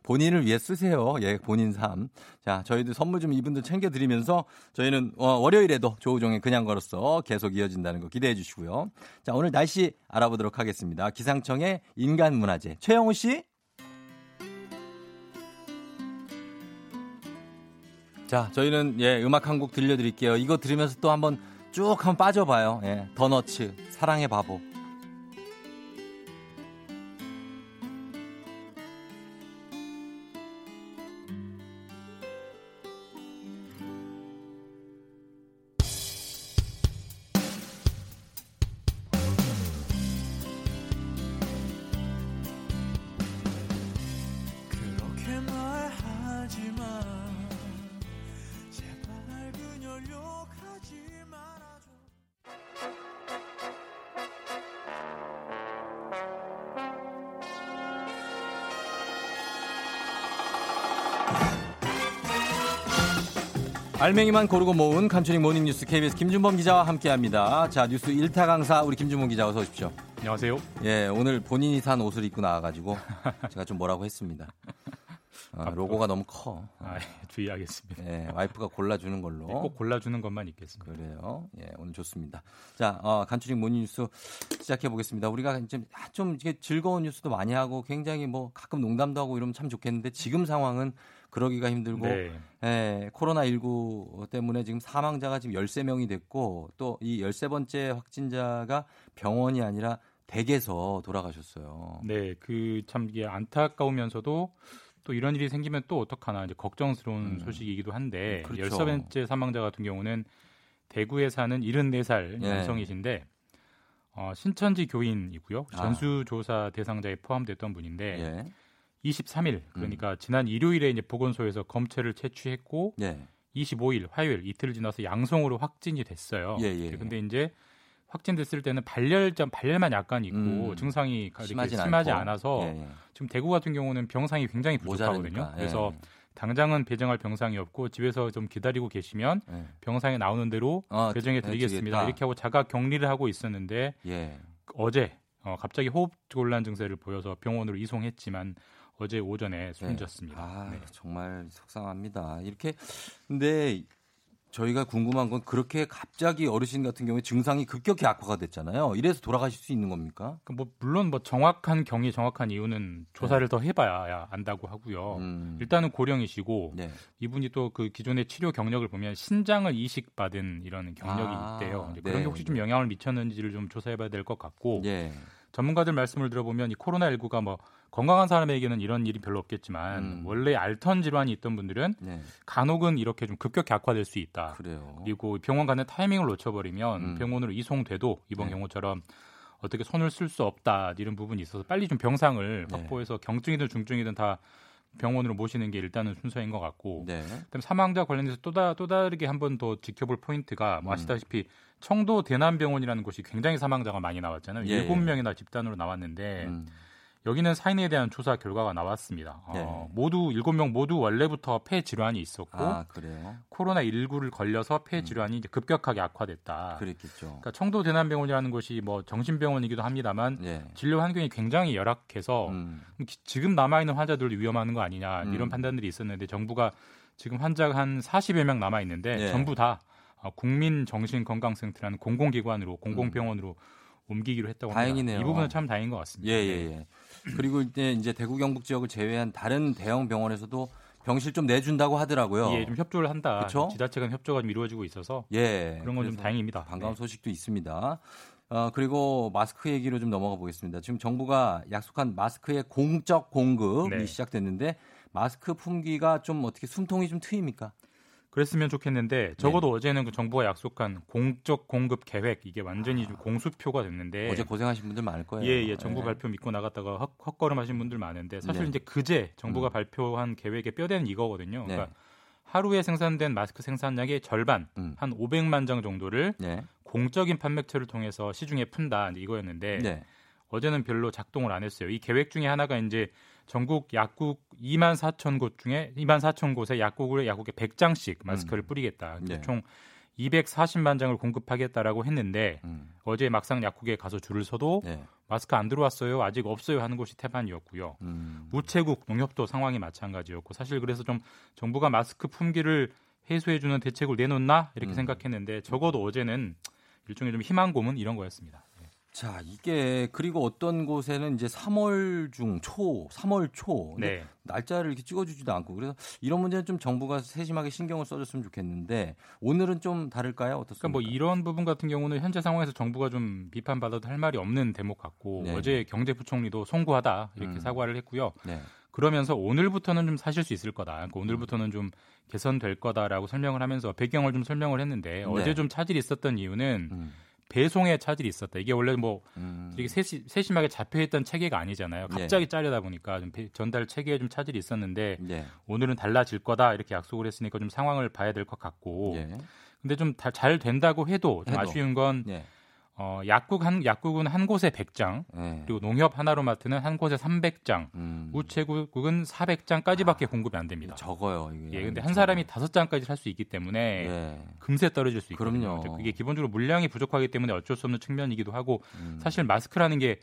본인을 위해 쓰세요. 예, 본인 삶. 자, 저희도 선물 좀 이분들 챙겨드리면서 저희는 월요일에도 조우종의 그냥 걸었어 계속 이어진다는 거 기대해 주시고요. 자, 오늘 날씨 알아보도록 하겠습니다. 기상청의 인간문화재 최영호 씨. 자, 저희는 예, 음악 한 곡 들려드릴게요. 이거 들으면서 또 한번 쭉 한번 빠져봐요. 예, 더너츠 사랑의 바보. 알맹이만 고르고 모은 간추린 모닝뉴스 케이비에스 김준범 기자와 함께합니다. 자, 뉴스 일 타 강사 우리 김준범 기자 어서 오십시오. 안녕하세요. 예, 오늘 본인이 산 옷을 입고 나와가지고 제가 좀 뭐라고 했습니다. 아, 로고가 너무 커. 아, 주의하겠습니다. 예, 와이프가 골라주는 걸로. 꼭 골라주는 것만 있겠습니다. 그래요. 예, 오늘 좋습니다. 자, 어, 간추린 모닝뉴스 시작해 보겠습니다. 우리가 이제 좀 즐거운 뉴스도 많이 하고 굉장히 뭐 가끔 농담도 하고 이러면 참 좋겠는데 지금 상황은 그러기가 힘들고 네. 예, 코로나십구 때문에 지금 사망자가 지금 십삼 명이 됐고 또 이 십삼 번째 확진자가 병원이 아니라 댁에서 돌아가셨어요. 네, 그 참 이게 안타까우면서도 또 이런 일이 생기면 또 어떡하나 이제 걱정스러운 음. 소식이기도 한데 그렇죠. 십삼 번째 사망자 같은 경우는 대구에 사는 일흔네 살 예. 남성이신데 어, 신천지 교인이고요. 아. 전수조사 대상자에 포함됐던 분인데 예. 이십삼 일 그러니까 음. 지난 일요일에 이제 보건소에서 검체를 채취했고 예. 이십오 일 화요일 이틀 지나서 양성으로 확진이 됐어요. 그런데 예, 예. 이제 확진됐을 때는 발열점 발열만 약간 있고 음. 증상이 심하지 않고. 않아서 예, 예. 지금 대구 같은 경우는 병상이 굉장히 부족하거든요. 예. 그래서 당장은 배정할 병상이 없고 집에서 좀 기다리고 계시면 예. 병상에 나오는 대로 어, 배정해 드리겠습니다. 이렇게 하고 자가 격리를 하고 있었는데 예. 어제 어, 갑자기 호흡곤란 증세를 보여서 병원으로 이송했지만 어제 오전에 숨졌습니다. 네. 아, 네. 정말 속상합니다. 이렇게 근데 저희가 궁금한 건 그렇게 갑자기 어르신 같은 경우에 증상이 급격히 악화가 됐잖아요. 이래서 돌아가실 수 있는 겁니까? 뭐 물론 뭐 정확한 경위, 정확한 이유는 조사를 네. 더 해봐야 안다고 하고요. 음. 일단은 고령이시고 네. 이분이 또 그 기존의 치료 경력을 보면 신장을 이식받은 이런 경력이 아, 있대요. 그런 네. 게 혹시 좀 영향을 미쳤는지를 좀 조사해봐야 될 것 같고. 네. 전문가들 말씀을 들어보면 이 코로나십구가 뭐 건강한 사람에게는 이런 일이 별로 없겠지만 음. 원래 알턴 질환이 있던 분들은 네. 간혹은 이렇게 좀 급격히 악화될 수 있다. 그래요. 그리고 병원 가는 타이밍을 놓쳐버리면 음. 병원으로 이송돼도 이번 네. 경우처럼 어떻게 손을 쓸 수 없다 이런 부분이 있어서 빨리 좀 병상을 네. 확보해서 경증이든 중증이든 다 병원으로 모시는 게 일단은 순서인 것 같고 네. 그다음에 사망자 관련해서 또, 다, 또 다르게 한 번 더 지켜볼 포인트가 뭐 아시다시피 음. 청도 대남병원이라는 곳이 굉장히 사망자가 많이 나왔잖아요. 예. 일곱 명이나 집단으로 나왔는데 음. 여기는 사인에 대한 조사 결과가 나왔습니다. 네. 어, 모두 일곱 명 모두 원래부터 폐질환이 있었고 아, 그래요? 코로나십구를 걸려서 폐질환이 음. 이제 급격하게 악화됐다. 그랬겠죠. 그러니까 청도 대남병원이라는 곳이 뭐 정신병원이기도 합니다만 네. 진료 환경이 굉장히 열악해서 음. 지금 남아있는 환자들을 위험하는 거 아니냐 음. 이런 판단들이 있었는데 정부가 지금 환자가 한 사십여 명 남아있는데 네. 전부 다 국민정신건강센터라는 공공기관으로 공공병원으로 음. 옮기기로 했다고 합니다. 다행이네요. 이 부분은 참 다행인 것 같습니다. 예, 예, 예. 그리고 이제, 이제 대구 경북 지역을 제외한 다른 대형 병원에서도 병실 좀 내준다고 하더라고요. 예, 좀 협조를 한다. 그쵸? 지자체간 협조가 좀 이루어지고 있어서 예, 그런 건 좀 다행입니다. 반가운 네. 소식도 있습니다. 어, 그리고 마스크 얘기로 좀 넘어가 보겠습니다. 지금 정부가 약속한 마스크의 공적 공급이 네. 시작됐는데 마스크 품귀가 좀 어떻게 숨통이 좀 트입니까? 그랬으면 좋겠는데 적어도 네. 어제는 그 정부가 약속한 공적 공급 계획 이게 완전히 아. 좀 공수표가 됐는데 어제 고생하신 분들 많을 거예요. 예, 예. 정부 네. 발표 믿고 나갔다가 헛, 헛걸음하신 분들 많은데 사실 네. 이제 그제 정부가 음. 발표한 계획의 뼈대는 이거거든요. 네. 그러니까 하루에 생산된 마스크 생산량의 절반, 음. 한 오백만 장 정도를 네. 공적인 판매처를 통해서 시중에 푼다 이거였는데 네. 어제는 별로 작동을 안 했어요. 이 계획 중에 하나가 이제 전국 약국 이만 사천 곳 중에 이만 사천 곳에 약국을 약국에 백 장씩 마스크를 음. 뿌리겠다. 네. 총 이백사십만 장을 공급하겠다라고 했는데 음. 어제 막상 약국에 가서 줄을 서도 네. 마스크 안 들어왔어요. 아직 없어요 하는 곳이 태반이었고요. 음. 우체국, 농협도 상황이 마찬가지였고 사실 그래서 좀 정부가 마스크 품귀를 해소해 주는 대책을 내놓나 이렇게 음. 생각했는데 적어도 어제는 일종의 좀 희망 고문 이런 거였습니다. 자, 이게 그리고 어떤 곳에는 이제 삼월 중 초, 삼월 초 네. 날짜를 이렇게 찍어주지도 않고 그래서 이런 문제는 좀 정부가 세심하게 신경을 써줬으면 좋겠는데 오늘은 좀 다를까요? 어떻습니까? 그러니까 뭐 이런 부분 같은 경우는 현재 상황에서 정부가 좀 비판받아도 할 말이 없는 대목 같고 네. 어제 경제부총리도 송구하다 이렇게 음. 사과를 했고요. 네. 그러면서 오늘부터는 좀 사실 수 있을 거다. 그러니까 오늘부터는 좀 개선될 거다라고 설명을 하면서 배경을 좀 설명을 했는데 어제 네. 좀 차질이 있었던 이유는 음. 배송에 차질이 있었다. 이게 원래 뭐 음. 되게 세시, 세심하게 잡혀있던 체계가 아니잖아요. 갑자기 네. 짜려다 보니까 좀 배, 전달 체계에 좀 차질이 있었는데 네. 오늘은 달라질 거다 이렇게 약속을 했으니까 좀 상황을 봐야 될 것 같고. 네. 근데 좀 잘 된다고 해도 좀 해도. 아쉬운 건 네. 어, 약국 한, 약국은 한 곳에 백 장, 네. 그리고 농협 하나로마트는 한 곳에 삼백 장, 음. 우체국은 사백 장까지밖에 아, 공급이 안 됩니다. 적어요. 이게. 예, 근데 한 사람이 다섯 장까지 살 수 있기 때문에 네. 금세 떨어질 수 있거든요. 그럼요. 그게 기본적으로 물량이 부족하기 때문에 어쩔 수 없는 측면이기도 하고 음. 사실 마스크라는 게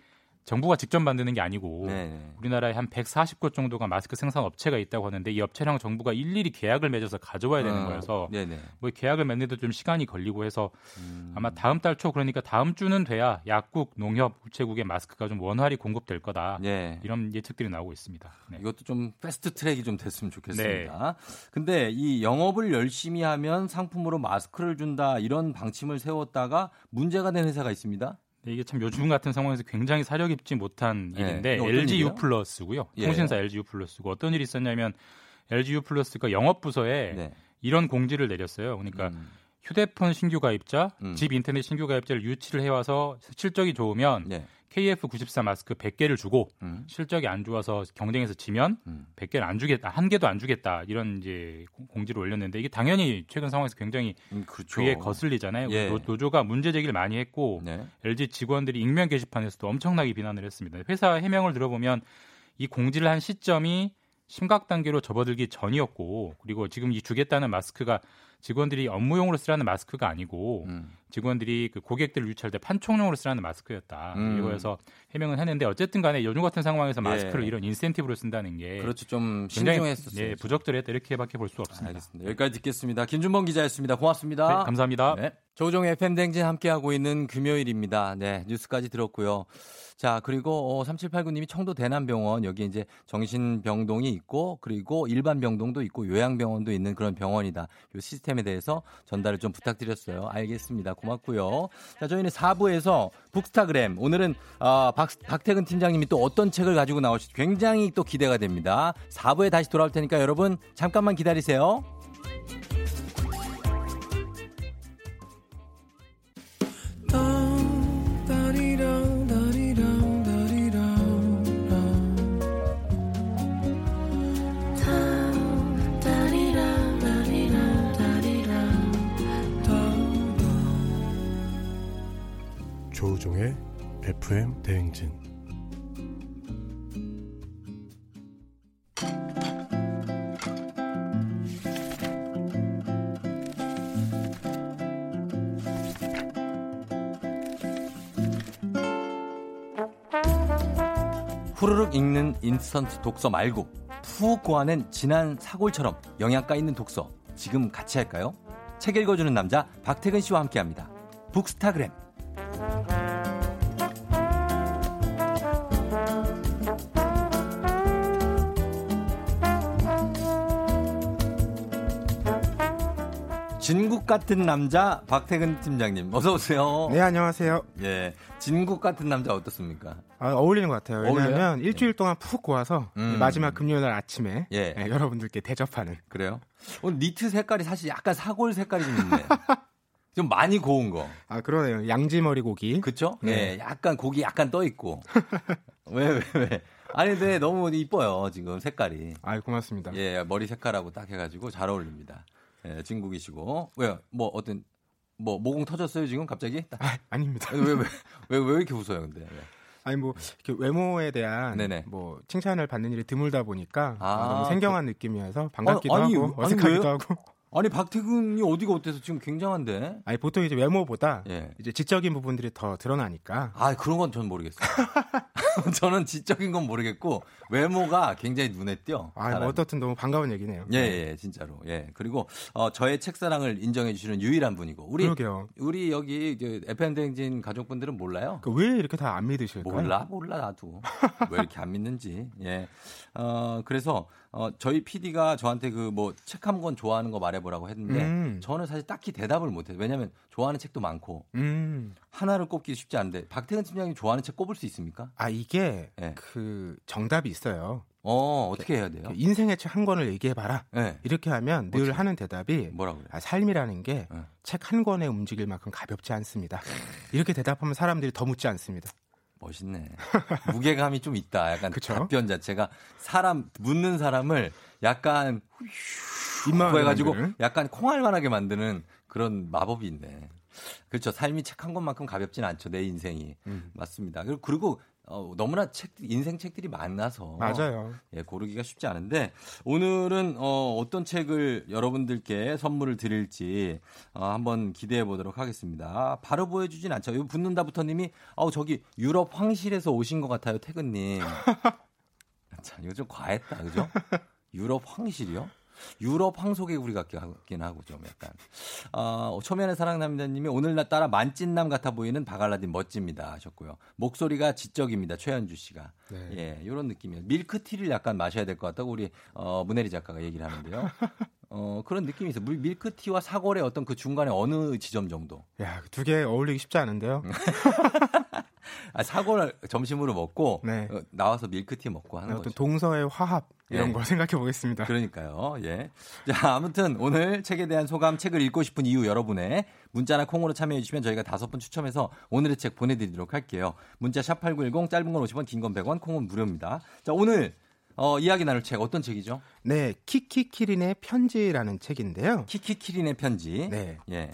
정부가 직접 만드는 게 아니고 네네. 우리나라에 한 백사십 곳 정도가 마스크 생산 업체가 있다고 하는데 이 업체랑 정부가 일일이 계약을 맺어서 가져와야 되는 어, 거여서 네네. 뭐 계약을 맺는데도 좀 시간이 걸리고 해서 음. 아마 다음 달 초 그러니까 다음 주는 돼야 약국, 농협, 우체국의 마스크가 좀 원활히 공급될 거다. 네. 이런 예측들이 나오고 있습니다. 네. 이것도 좀 패스트 트랙이 좀 됐으면 좋겠습니다. 네. 근데 이 영업을 열심히 하면 상품으로 마스크를 준다 이런 방침을 세웠다가 문제가 된 회사가 있습니다. 이게 참 요즘 같은 상황에서 굉장히 사려 깊지 못한 네. 일인데 엘지유 플러스고요. 예. 통신사 엘지유 플러스고 어떤 일이 있었냐면 엘지유 플러스가 영업 부서에 네. 이런 공지를 내렸어요. 그러니까 음. 휴대폰 신규 가입자, 음. 집 인터넷 신규 가입자를 유치를 해와서 실적이 좋으면 네. 케이에프 구십사 마스크 백 개를 주고 음. 실적이 안 좋아서 경쟁에서 지면 음. 백 개를 안 주겠다, 한 개도 안 주겠다 이런 이제 공지를 올렸는데 이게 당연히 최근 상황에서 굉장히 음, 그렇죠. 그에 거슬리잖아요. 예. 노조가 문제 제기를 많이 했고 네. 엘지 직원들이 익명 게시판에서도 엄청나게 비난을 했습니다. 회사 해명을 들어보면 이 공지를 한 시점이 심각 단계로 접어들기 전이었고 그리고 지금 이 주겠다는 마스크가 직원들이 업무용으로 쓰라는 마스크가 아니고 음. 직원들이 그 고객들을 유치할 때 판촉용으로 쓰라는 마스크였다. 음. 이거에서 해명은 했는데 어쨌든 간에 요즘 같은 상황에서 마스크를 예. 이런 인센티브로 쓴다는 게 그렇죠. 좀 신중했었어요. 네, 부적절했다 이렇게밖에 볼 수 없습니다. 알겠습니다. 여기까지 듣겠습니다. 김준범 기자였습니다. 고맙습니다. 네, 감사합니다. 네. 조종의 에프엠 댕진 함께하고 있는 금요일입니다. 네, 뉴스까지 들었고요. 자, 그리고 어, 삼칠팔구 님이 청도 대남병원 여기 이제 정신병동이 있고 그리고 일반병동도 있고 요양병원도 있는 그런 병원이다. 요 시스템에 대해서 전달을 좀 부탁드렸어요. 알겠습니다. 고맙고요. 자, 저희는 사 부에서 북스타그램, 오늘은 어, 박, 박태근 팀장님이 또 어떤 책을 가지고 나오실지 굉장히 또 기대가 됩니다. 사 부에 다시 돌아올 테니까 여러분 잠깐만 기다리세요. 조우종의 에프엠 대행진. 후루룩 읽는 인스턴트 독서 말고 푹 고아낸 진한 사골처럼 영양가 있는 독서, 지금 같이 할까요? 책 읽어주는 남자 박태근 씨와 함께합니다. 북스타그램. 진국 같은 남자 박태근 팀장님, 어서 오세요. 네, 안녕하세요. 예, 진국 같은 남자 어떻습니까? 아, 어울리는 것 같아요. 왜냐하면 어울려요? 일주일 동안 푹 고와서 음. 마지막 금요일 날 아침에 예. 예, 여러분들께 대접하는. 그래요? 오늘 니트 색깔이 사실 약간 사골 색깔이 좀 있네. 좀 많이 고운 거. 아, 그러네요. 양지머리 고기. 그렇죠? 네. 예, 약간 고기 약간 떠 있고. 왜, 왜, 왜? 아니, 근데 너무 이뻐요 지금 색깔이. 아, 고맙습니다. 예, 머리 색깔하고 딱 해가지고 잘 어울립니다. 예, 진국이시고. 왜요? 뭐 어떤 뭐 모공 터졌어요 지금 갑자기? 아, 아닙니다. 왜, 왜, 왜, 왜 이렇게 웃어요 근데? 예. 아니 뭐 이렇게 외모에 대한 네네. 뭐 칭찬을 받는 일이 드물다 보니까 아, 너무 생경한 그... 느낌이어서 반갑기도 아니, 하고 아니, 어색하기도 아니, 하고. 아니, 박태근이 어디가 어때서 지금 굉장한데? 아니, 보통 이제 외모보다 예. 이제 지적인 부분들이 더 드러나니까. 아, 그런 건 전 모르겠어요. 저는 지적인 건 모르겠고 외모가 굉장히 눈에 띄어. 아, 뭐 어떻든 너무 반가운 얘기네요. 예, 예, 진짜로. 예. 그리고 어, 저의 책사랑을 인정해 주시는 유일한 분이고. 우리 그러게요. 우리 여기 에프엠 대행진 가족분들은 몰라요. 그 왜 이렇게 다 안 믿으실까요? 몰라, 몰라 나도. 왜 이렇게 안 믿는지. 예. 어, 그래서 어, 저희 피디가 저한테 그 뭐 책 한 권 좋아하는 거 말해보라고 했는데 음. 저는 사실 딱히 대답을 못해요. 왜냐하면 좋아하는 책도 많고 음. 하나를 꼽기 쉽지 않은데 박태근 팀장님 좋아하는 책 꼽을 수 있습니까? 아, 이게 네. 그 정답이 있어요. 어, 어떻게 해야 돼요? 인생의 책 한 권을 얘기해봐라. 네. 이렇게 하면 늘 어째? 하는 대답이 뭐라고 그래요? 아, 삶이라는 게 책 한 권에 움직일 만큼 가볍지 않습니다. 이렇게 대답하면 사람들이 더 묻지 않습니다. 멋있네. 무게감이 좀 있다. 약간 그쵸? 답변 자체가 사람 묻는 사람을 약간 입만 해가지고 약간 콩알만하게 만드는 그런 마법이 있네. 그렇죠. 삶이 책 한 권만큼 가볍진 않죠. 내 인생이. 음. 맞습니다. 그리고, 그리고 어, 너무나 책, 인생 책들이 많아서 맞아요. 예, 고르기가 쉽지 않은데 오늘은 어, 어떤 책을 여러분들께 선물을 드릴지 어, 한번 기대해 보도록 하겠습니다. 바로 보여주진 않죠. 요 붙는다부터님이 어, 저기 유럽 황실에서 오신 것 같아요, 태근님. 참, 이거 좀 과했다, 그죠? 유럽 황실이요? 유럽 황소개구리 같긴 하고 좀 약간 어, 초면의 사랑남자님이 오늘따라 만찢남 같아 보이는 바갈라딘 멋집니다 하셨고요. 목소리가 지적입니다. 최현주 씨가 네. 예, 이런 느낌이에요. 밀크티를 약간 마셔야 될 것 같다고 우리 어, 문혜리 작가가 얘기를 하는데요. 어, 그런 느낌이 있어요. 밀크티와 사골의 어떤 그 중간에 어느 지점 정도. 야, 두 개 어울리기 쉽지 않은데요. 아, 사골 점심으로 먹고 네. 어, 나와서 밀크티 먹고 하는 네, 어떤 거죠. 동서의 화합 이런 예. 걸 생각해 보겠습니다. 그러니까요. 예. 자, 아무튼 오늘 책에 대한 소감, 책을 읽고 싶은 이유 여러분의 문자나 콩으로 참여해 주시면 저희가 다섯 분 추첨해서 오늘의 책 보내드리도록 할게요. 문자 샵팔구일공, 짧은 건 오십 원, 긴 건 백 원, 콩은 무료입니다. 자, 오늘 어, 이야기 나눌 책 어떤 책이죠? 네, 키키 키린의 편지라는 책인데요. 키키 키린의 편지. 네. 예.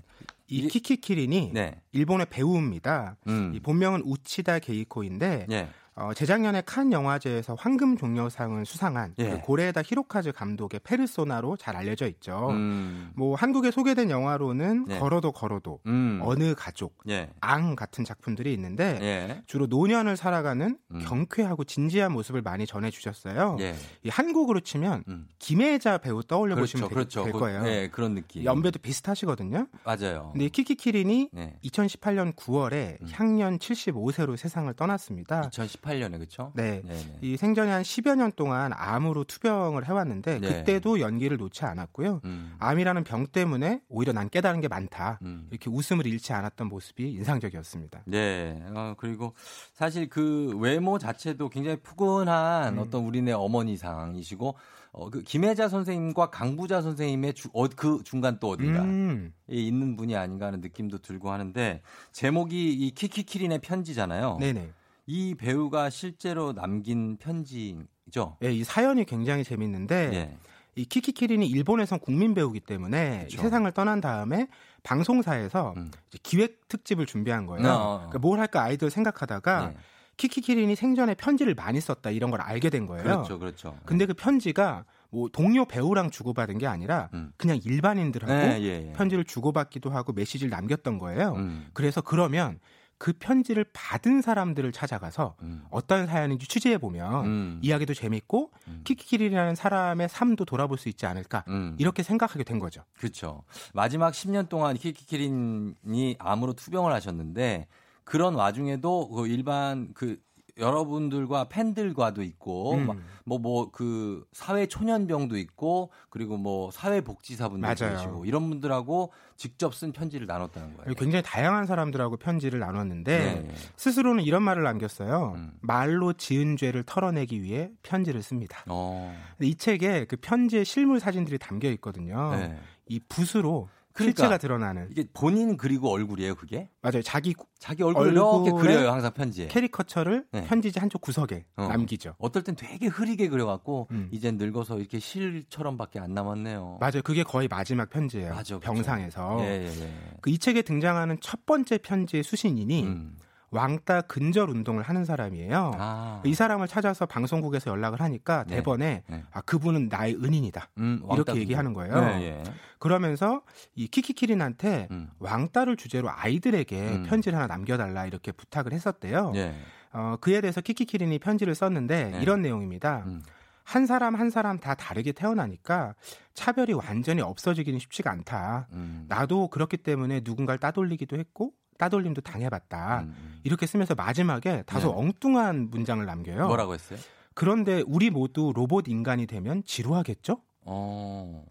이 키키 키린이 네. 일본의 배우입니다. 음. 이 본명은 우치다 게이코인데 예. 어, 재작년에 칸 영화제에서 황금종려상을 수상한 예. 그 고레에다 히로카즈 감독의 페르소나로 잘 알려져 있죠. 음. 뭐 한국에 소개된 영화로는 예. 걸어도 걸어도, 음. 어느 가족, 예. 앙 같은 작품들이 있는데 예. 주로 노년을 살아가는 음. 경쾌하고 진지한 모습을 많이 전해주셨어요. 예. 이 한국으로 치면 음. 김혜자 배우 떠올려 그렇죠, 보시면 되, 그렇죠. 될 거예요. 그, 예, 그런 느낌. 연배도 비슷하시거든요. 맞아요. 근데 키키키린이 예. 이천십팔 년 구월에 음. 향년 칠십오 세로 세상을 떠났습니다. 이천십팔 이천십팔 년에 그렇죠? 네. 네네. 이 생전에 한 십여 년 동안 암으로 투병을 해왔는데 네. 그때도 연기를 놓지 않았고요. 음. 암이라는 병 때문에 오히려 난 깨달은 게 많다. 음. 이렇게 웃음을 잃지 않았던 모습이 인상적이었습니다. 네. 어, 그리고 사실 그 외모 자체도 굉장히 푸근한 음. 어떤 우리네 어머니상이시고 어, 그 김혜자 선생님과 강부자 선생님의 주, 어, 그 중간 또 어딘가에 음. 있는 분이 아닌가 하는 느낌도 들고 하는데 제목이 이 키키 키린의 편지잖아요. 네네. 이 배우가 실제로 남긴 편지죠. 네, 이 사연이 굉장히 재밌는데 네. 이 키키 키린이 일본에선 국민 배우기 때문에 그렇죠. 세상을 떠난 다음에 방송사에서 음. 기획 특집을 준비한 거예요. 어. 그러니까 뭘 할까 아이디어 생각하다가 네. 키키 키린이 생전에 편지를 많이 썼다 이런 걸 알게 된 거예요. 그렇죠, 그렇죠. 근데 그 편지가 뭐 동료 배우랑 주고받은 게 아니라 음. 그냥 일반인들하고 네, 예, 예. 편지를 주고받기도 하고 메시지를 남겼던 거예요. 음. 그래서 그러면 그 편지를 받은 사람들을 찾아가서 음. 어떤 사연인지 취재해보면 음. 이야기도 재밌고 음. 키키키린이라는 사람의 삶도 돌아볼 수 있지 않을까 음. 이렇게 생각하게 된 거죠. 그렇죠. 마지막 십 년 동안 키키키린이 암으로 투병을 하셨는데 그런 와중에도 그 일반 그 여러분들과 팬들과도 있고 뭐 뭐 그 음. 사회 초년병도 있고 그리고 뭐 사회복지사분들 계시고 이런 분들하고 직접 쓴 편지를 나눴다는 거예요. 굉장히 다양한 사람들하고 편지를 나눴는데 네. 스스로는 이런 말을 남겼어요. 음. 말로 지은 죄를 털어내기 위해 편지를 씁니다. 어. 근데 이 책에 그 편지의 실물 사진들이 담겨 있거든요. 네. 이 붓으로 그러니까 실체가 드러나는 이게 본인 그리고 얼굴이에요, 그게? 맞아요. 자기 자기 얼굴을 이렇게 그려요, 항상 편지에. 캐리커처를 네. 편지지 한쪽 구석에 어. 남기죠. 어떨 땐 되게 흐리게 그려갖고 음. 이젠 늙어서 이렇게 실처럼밖에 안 남았네요. 맞아요. 그게 거의 마지막 편지예요. 맞아, 병상에서. 예, 예, 예. 그 이 책에 등장하는 첫 번째 편지의 수신인이 음. 왕따 근절 운동을 하는 사람이에요. 아. 이 사람을 찾아서 방송국에서 연락을 하니까 네. 대번에 네. 아, 그분은 나의 은인이다. 음, 이렇게 얘기하는 거예요. 네, 예. 그러면서 이 키키키린한테 음. 왕따를 주제로 아이들에게 음. 편지를 하나 남겨달라 이렇게 부탁을 했었대요. 예. 어, 그에 대해서 키키키린이 편지를 썼는데 예. 이런 내용입니다. 음. 한 사람 한 사람 다 다르게 태어나니까 차별이 완전히 없어지기는 쉽지가 않다. 음. 나도 그렇기 때문에 누군가를 따돌리기도 했고 따돌림도 당해봤다. 음. 이렇게 쓰면서 마지막에 다소 네. 엉뚱한 문장을 남겨요. 뭐라고 했어요? 그런데 우리 모두 로봇 인간이 되면 지루하겠죠? 어,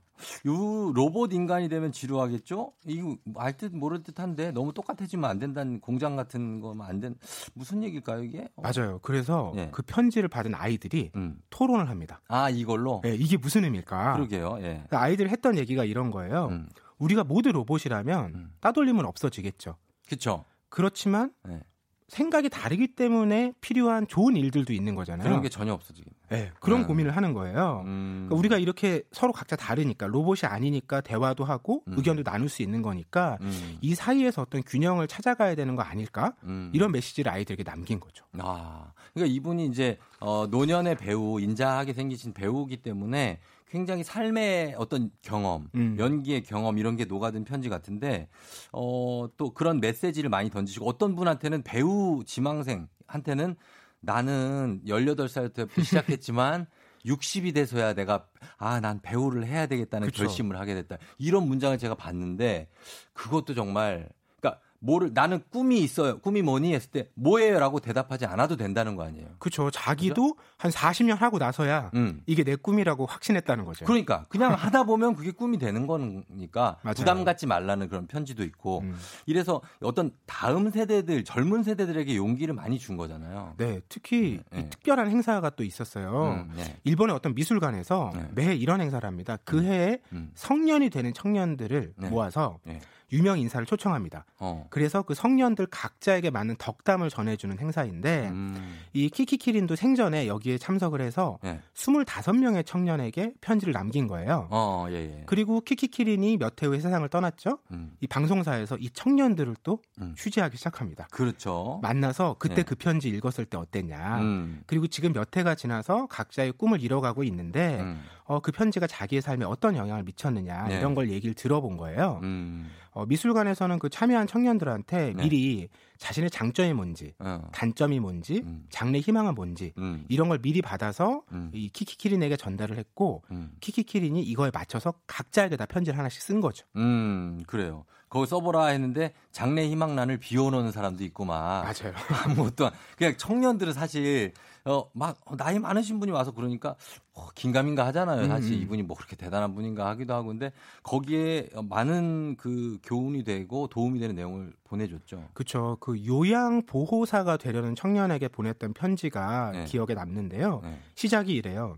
요 로봇 인간이 되면 지루하겠죠? 이거 알 듯 모를 듯한데 너무 똑같아지면 안 된다는 공장 같은 거면 안 된 무슨 얘기일까요 이게? 어. 맞아요. 그래서 네. 그 편지를 받은 아이들이 음. 토론을 합니다. 아 이걸로? 네, 이게 무슨 의미일까? 그러게요. 예. 아이들 했던 얘기가 이런 거예요. 음. 우리가 모두 로봇이라면 음. 따돌림은 없어지겠죠. 그렇죠. 그렇지만 네. 생각이 다르기 때문에 필요한 좋은 일들도 있는 거잖아요. 그런 게 전혀 없어지겠네. 네, 그런 음. 고민을 하는 거예요. 음. 그러니까 우리가 이렇게 서로 각자 다르니까 로봇이 아니니까 대화도 하고 음. 의견도 나눌 수 있는 거니까 음. 이 사이에서 어떤 균형을 찾아가야 되는 거 아닐까? 음. 이런 메시지를 아이들에게 남긴 거죠. 아, 그러니까 이분이 이제 어, 노년의 배우, 인자하게 생기신 배우이기 때문에 굉장히 삶의 어떤 경험, 음. 연기의 경험 이런 게 녹아든 편지 같은데 어, 또 그런 메시지를 많이 던지시고 어떤 분한테는 배우 지망생한테는 나는 열여덟 살 때부터 시작했지만 예순이 돼서야 내가 아, 난 배우를 해야 되겠다는 그쵸. 결심을 하게 됐다. 이런 문장을 제가 봤는데 그것도 정말 그러니까 뭐를 나는 꿈이 있어요. 꿈이 뭐니 했을 때 뭐예요? 라고 대답하지 않아도 된다는 거 아니에요. 그렇죠. 자기도 그죠? 한 사십 년 하고 나서야 음. 이게 내 꿈이라고 확신했다는 거죠. 그러니까 그냥 하다 보면 그게 꿈이 되는 거니까 부담 갖지 말라는 그런 편지도 있고 음. 이래서 어떤 다음 세대들 젊은 세대들에게 용기를 많이 준 거잖아요. 네. 특히 네, 네. 이 특별한 행사가 또 있었어요. 음, 네. 일본의 어떤 미술관에서 네. 매해 이런 행사를 합니다. 그 음. 해에 음. 성년이 되는 청년들을 네. 모아서 네. 유명 인사를 초청합니다. 어. 그래서 그 성년들 각자에게 맞는 덕담을 전해주는 행사인데 음. 이 키키키린도 생전에 여기에 참석을 해서 예. 스물다섯 명의 청년에게 편지를 남긴 거예요. 어, 예, 예. 그리고 키키키린이 몇 해 후에 세상을 떠났죠. 음. 이 방송사에서 이 청년들을 또 음. 취재하기 시작합니다. 그렇죠. 만나서 그때 예. 그 편지 읽었을 때 어땠냐. 음. 그리고 지금 몇 해가 지나서 각자의 꿈을 이뤄가고 있는데 음. 어, 그 편지가 자기의 삶에 어떤 영향을 미쳤느냐 예. 이런 걸 얘기를 들어본 거예요. 음. 어, 미술관에서는 그 참여한 청년들한테 네. 미리 자신의 장점이 뭔지, 어. 단점이 뭔지, 음. 장래 희망은 뭔지 음. 이런 걸 미리 받아서 음. 이 키키 키린에게 전달을 했고 음. 키키 키린이 이거에 맞춰서 각자에게 다 편지를 하나씩 쓴 거죠. 음, 그래요. 거기 써보라 했는데 장래 희망란을 비워놓는 사람도 있고 막 맞아요. 아무것도 안, 그냥 청년들은 사실 어, 막 나이 많으신 분이 와서 그러니까 어, 긴가민가 하잖아요. 사실 음. 이분이 뭐 그렇게 대단한 분인가 하기도 하고 근데 거기에 많은 그 교훈이 되고 도움이 되는 내용을 보내줬죠. 그렇죠. 그 요양 보호사가 되려는 청년에게 보냈던 편지가 네. 기억에 남는데요. 네. 시작이 이래요.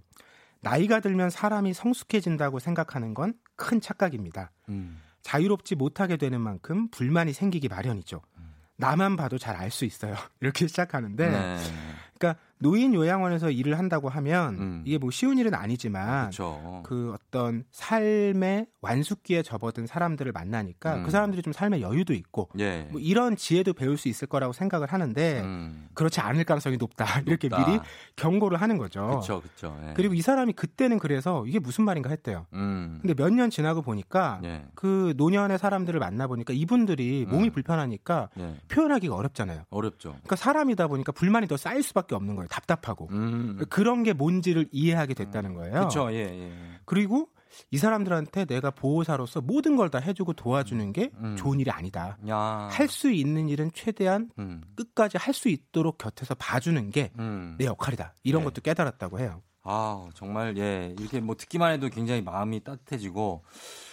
나이가 들면 사람이 성숙해진다고 생각하는 건 큰 착각입니다. 음. 자유롭지 못하게 되는 만큼 불만이 생기기 마련이죠. 음. 나만 봐도 잘 알 수 있어요. 이렇게 시작하는데 네. 그러니까 노인 요양원에서 일을 한다고 하면 음. 이게 뭐 쉬운 일은 아니지만 그쵸. 그 어떤 삶의 완숙기에 접어든 사람들을 만나니까 음. 그 사람들이 좀 삶의 여유도 있고 예. 뭐 이런 지혜도 배울 수 있을 거라고 생각을 하는데 음. 그렇지 않을 가능성이 높다. 높다. 이렇게 미리 경고를 하는 거죠. 그쵸, 그쵸. 예. 그리고 이 사람이 그때는 그래서 이게 무슨 말인가 했대요. 음. 근데 몇 년 지나고 보니까 예. 그 노년의 사람들을 만나보니까 이분들이 음. 몸이 불편하니까 예. 표현하기가 어렵잖아요. 어렵죠. 그러니까 사람이다 보니까 불만이 더 쌓일 수밖에 없는 거예요. 답답하고 음. 그런 게 뭔지를 이해하게 됐다는 거예요. 그렇죠. 예, 예. 그리고 이 사람들한테 내가 보호사로서 모든 걸 다 해주고 도와주는 게 음. 좋은 일이 아니다. 할 수 있는 일은 최대한 음. 끝까지 할 수 있도록 곁에서 봐주는 게 내 음. 역할이다. 이런 예. 것도 깨달았다고 해요. 아 정말 예 이렇게 뭐 듣기만 해도 굉장히 마음이 따뜻해지고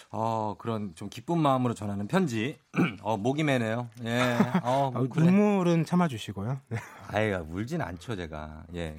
어, 그런 좀 기쁜 마음으로 전하는 편지. 어, 목이 메네요. 예. 어, 뭐 그래. 눈물은 참아주시고요. 네. 아이가 울진 않죠, 제가. 예.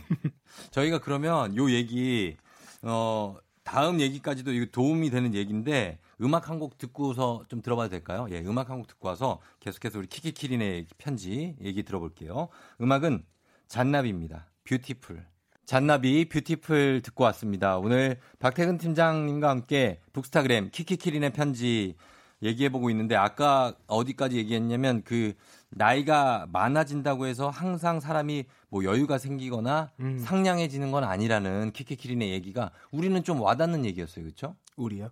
저희가 그러면 요 얘기, 어, 다음 얘기까지도 이거 도움이 되는 얘기인데 음악 한 곡 듣고서 좀 들어봐도 될까요? 예, 음악 한 곡 듣고 와서 계속해서 우리 키키키린의 편지 얘기 들어볼게요. 음악은 잔나비입니다. 뷰티풀. 잔나비 뷰티풀 듣고 왔습니다. 오늘 박태근 팀장님과 함께 북스타그램 키키키린의 편지 얘기해보고 있는데 아까 어디까지 얘기했냐면 그 나이가 많아진다고 해서 항상 사람이 뭐 여유가 생기거나 음. 상냥해지는 건 아니라는 키키키린의 얘기가 우리는 좀 와닿는 얘기였어요. 그렇죠? 우리요?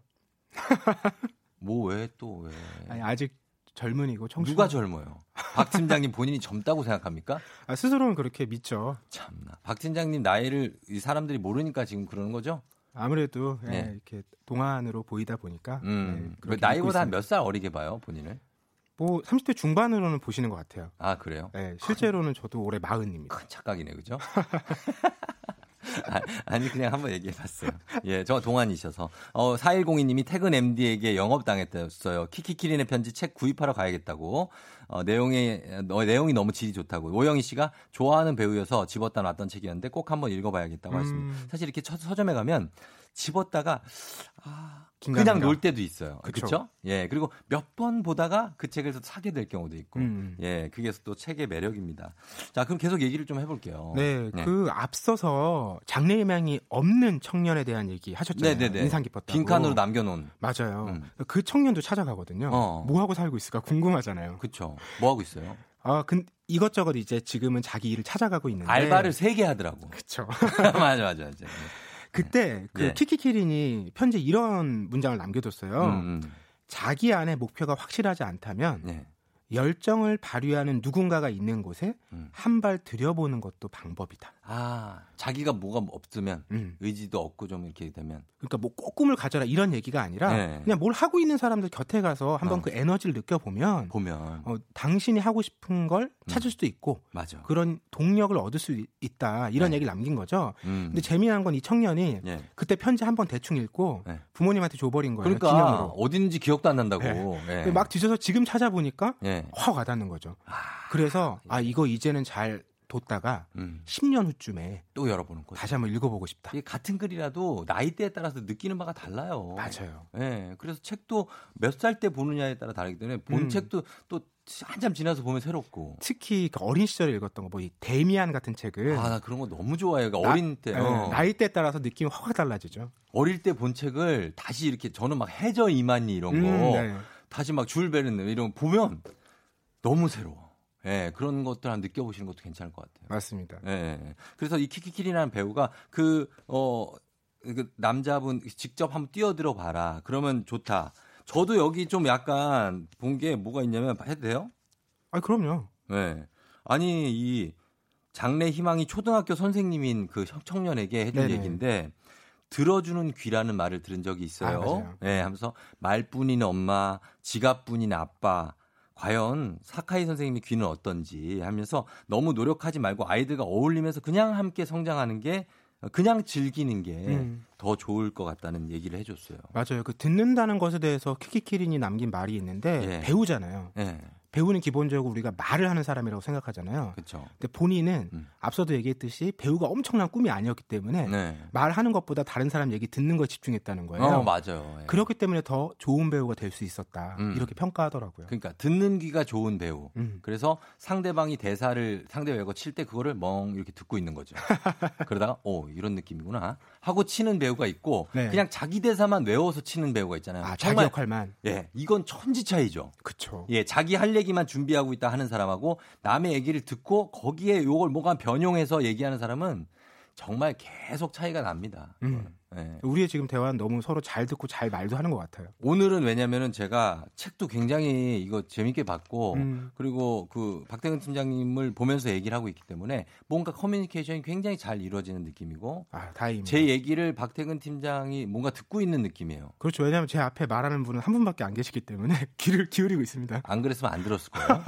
뭐 왜 또 왜? 아니, 아직 젊은이고 청춘. 누가 젊어요? 박 팀장님 본인이 젊다고 생각합니까? 아, 스스로는 그렇게 믿죠. 참나. 박 팀장님 나이를 이 사람들이 모르니까 지금 그러는 거죠? 아무래도 네. 예, 이렇게 동안으로 보이다 보니까. 음. 예, 나이보다 몇 살 어리게 봐요 본인을? 뭐 삼십 대 중반으로는 보시는 것 같아요. 아 그래요? 네, 실제로는 저도 올해 마흔입니다. 큰 착각이네, 그죠? 아니 그냥 한번 얘기해봤어요. 예, 저 동안이셔서 어, 사일공이 님이 퇴근 엠디에게 영업당했다였어요. 키키키린의 편지 책 구입하러 가야겠다고. 어, 내용이 어, 내용이 너무 질이 좋다고. 오영희 씨가 좋아하는 배우여서 집었다 놨던 책이었는데 꼭 한번 읽어봐야겠다고 하십니다. 음. 사실 이렇게 처, 서점에 가면 집었다가 아, 그냥 놀 때도 있어요. 그렇죠? 예, 그리고 몇 번 보다가 그 책에서 사게 될 경우도 있고, 음. 예, 그게 또 책의 매력입니다. 자, 그럼 계속 얘기를 좀 해볼게요. 네, 네. 그 앞서서 장래희망이 없는 청년에 대한 얘기 하셨잖아요. 네네네. 인상 깊었다고. 빈칸으로 남겨놓은. 맞아요. 음. 그 청년도 찾아가거든요. 어. 뭐 하고 살고 있을까 궁금하잖아요. 그렇죠. 뭐 하고 있어요? 아, 근 이것저것 이제 지금은 자기 일을 찾아가고 있는데 알바를 세 개 하더라고. 그렇죠. 맞아, 맞아, 맞아. 그때 그 네. 키키키린이 편지 이런 문장을 남겨뒀어요. 음, 음. 자기 안에 목표가 확실하지 않다면 네. 열정을 발휘하는 누군가가 있는 곳에 음. 한 발 들여보는 것도 방법이다. 아, 자기가 뭐가 없으면 음. 의지도 없고 좀 이렇게 되면. 그러니까 뭐 꼭 꿈을 가져라 이런 얘기가 아니라 네. 그냥 뭘 하고 있는 사람들 곁에 가서 한번 어. 그 에너지를 느껴보면 보면 어, 당신이 하고 싶은 걸 찾을 음. 수도 있고 맞아. 그런 동력을 얻을 수 있다 이런 네. 얘기를 남긴 거죠. 음. 근데 재미난 건 이 청년이 네. 그때 편지 한번 대충 읽고 네. 부모님한테 줘버린 거예요. 그러니까 기념으로. 어딘지 기억도 안 난다고. 네. 네. 네. 막 뒤져서 지금 찾아보니까 네. 확 와닿는 거죠. 아, 그래서 아 이거 이제는 잘 뒀다가 음. 십 년 후쯤에 또 열어보는 거예요. 다시 한번 읽어보고 싶다. 이게 같은 글이라도 나이대에 따라서 느끼는 바가 달라요. 맞아요. 네, 그래서 책도 몇 살 때 보느냐에 따라 다르기 때문에 본 음. 책도 또 한참 지나서 보면 새롭고 특히 그 어린 시절에 읽었던 거 뭐 이 데미안 같은 책은 아, 나 그런 거 너무 좋아해요. 그러니까 나, 어린 때 어. 나이대에 따라서 느낌이 확 달라지죠. 어릴 때 본 책을 다시 이렇게 저는 막 해저 이만희 이런 거 음, 네. 다시 막 줄 베르는 이런 거 보면 너무 새로워. 예, 그런 것들 한 느껴보시는 것도 괜찮을 것 같아요. 맞습니다. 예, 그래서 이 키키키린이라는 배우가 그, 어, 그 남자분 직접 한번 뛰어들어 봐라. 그러면 좋다. 저도 여기 좀 약간 본 게 뭐가 있냐면 해도 돼요? 아, 그럼요. 네. 아니 이 장래 희망이 초등학교 선생님인 그 청년에게 해준 네네. 얘기인데 들어주는 귀라는 말을 들은 적이 있어요. 아, 네, 하면서 말뿐인 엄마, 지갑뿐인 아빠. 과연 사카이 선생님의 귀는 어떤지 하면서 너무 노력하지 말고 아이들과 어울리면서 그냥 함께 성장하는 게 그냥 즐기는 게 더 음. 좋을 것 같다는 얘기를 해줬어요. 맞아요. 그 듣는다는 것에 대해서 키키 키린이 남긴 말이 있는데 네. 배우잖아요. 네. 배우는 기본적으로 우리가 말을 하는 사람이라고 생각하잖아요. 그렇죠. 근데 본인은 음. 앞서도 얘기했듯이 배우가 엄청난 꿈이 아니었기 때문에 네. 말하는 것보다 다른 사람 얘기 듣는 거에 집중했다는 거예요. 어, 맞아요. 예. 그렇기 때문에 더 좋은 배우가 될 수 있었다. 음. 이렇게 평가하더라고요. 그러니까 듣는 귀가 좋은 배우. 음. 그래서 상대방이 대사를 상대 외고 칠 때 그거를 멍 이렇게 듣고 있는 거죠. 그러다가 오 이런 느낌이구나 하고 치는 배우가 있고 네. 그냥 자기 대사만 외워서 치는 배우가 있잖아요. 아, 정말, 자기 역할만. 예, 이건 천지 차이죠. 그렇죠. 예, 자기 할 얘기 만 준비하고 있다 하는 사람하고 남의 얘기를 듣고 거기에 요걸 뭐가 변용해서 얘기하는 사람은 정말 계속 차이가 납니다. 음. 네. 우리의 지금 대화는 너무 서로 잘 듣고 잘 말도 하는 것 같아요. 오늘은 왜냐면은 제가 책도 굉장히 이거 재밌게 봤고 음. 그리고 그 박대근 팀장님을 보면서 얘기를 하고 있기 때문에 뭔가 커뮤니케이션이 굉장히 잘 이루어지는 느낌이고 아, 다행입니다. 제 얘기를 박대근 팀장이 뭔가 듣고 있는 느낌이에요. 그렇죠. 왜냐하면 제 앞에 말하는 분은 한 분밖에 안 계시기 때문에 귀를 기울이고 있습니다. 안 그랬으면 안 들었을 거예요.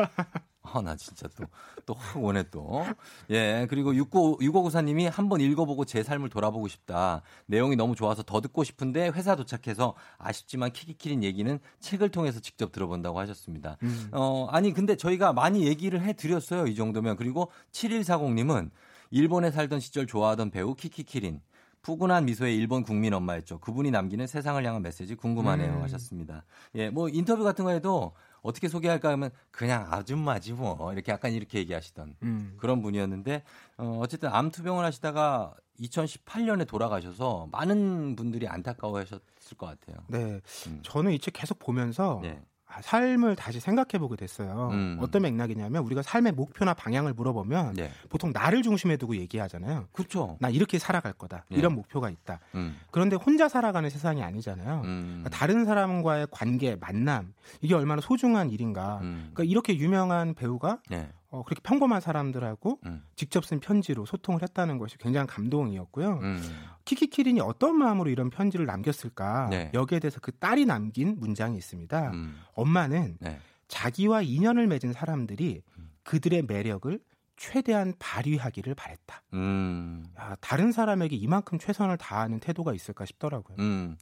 아, 나 진짜 또, 또 확 원해 또. 예, 그리고 육오구사님이 한번 읽어보고 제 삶을 돌아보고 싶다. 내용이 너무 좋아서 더 듣고 싶은데 회사 도착해서 아쉽지만 키키키린 얘기는 책을 통해서 직접 들어본다고 하셨습니다. 음. 어, 아니, 근데 저희가 많이 얘기를 해드렸어요. 이 정도면. 그리고 칠일사공님은 일본에 살던 시절 좋아하던 배우 키키키린. 푸근한 미소의 일본 국민 엄마였죠. 그분이 남기는 세상을 향한 메시지 궁금하네요. 음. 하셨습니다. 예, 뭐 인터뷰 같은 거 해도 어떻게 소개할까 하면 그냥 아줌마지 뭐 이렇게 약간 이렇게 얘기하시던 음. 그런 분이었는데 어, 어쨌든 암투병을 하시다가 이천십팔년에 돌아가셔서 많은 분들이 안타까워하셨을 것 같아요. 네, 음. 저는 이 책 계속 보면서 네. 삶을 다시 생각해보게 됐어요. 음. 어떤 맥락이냐면 우리가 삶의 목표나 방향을 물어보면 네. 보통 나를 중심에 두고 얘기하잖아요. 그렇죠. 나 이렇게 살아갈 거다. 네. 이런 목표가 있다. 음. 그런데 혼자 살아가는 세상이 아니잖아요. 음. 그러니까 다른 사람과의 관계, 만남 이게 얼마나 소중한 일인가. 음. 그러니까 이렇게 유명한 배우가 네. 어, 그렇게 평범한 사람들하고 음. 직접 쓴 편지로 소통을 했다는 것이 굉장히 감동이었고요. 음. 키키키린이 어떤 마음으로 이런 편지를 남겼을까 네. 여기에 대해서 그 딸이 남긴 문장이 있습니다. 음. 엄마는 네. 자기와 인연을 맺은 사람들이 음. 그들의 매력을 최대한 발휘하기를 바랬다. 음. 야, 다른 사람에게 이만큼 최선을 다하는 태도가 있을까 싶더라고요. 음.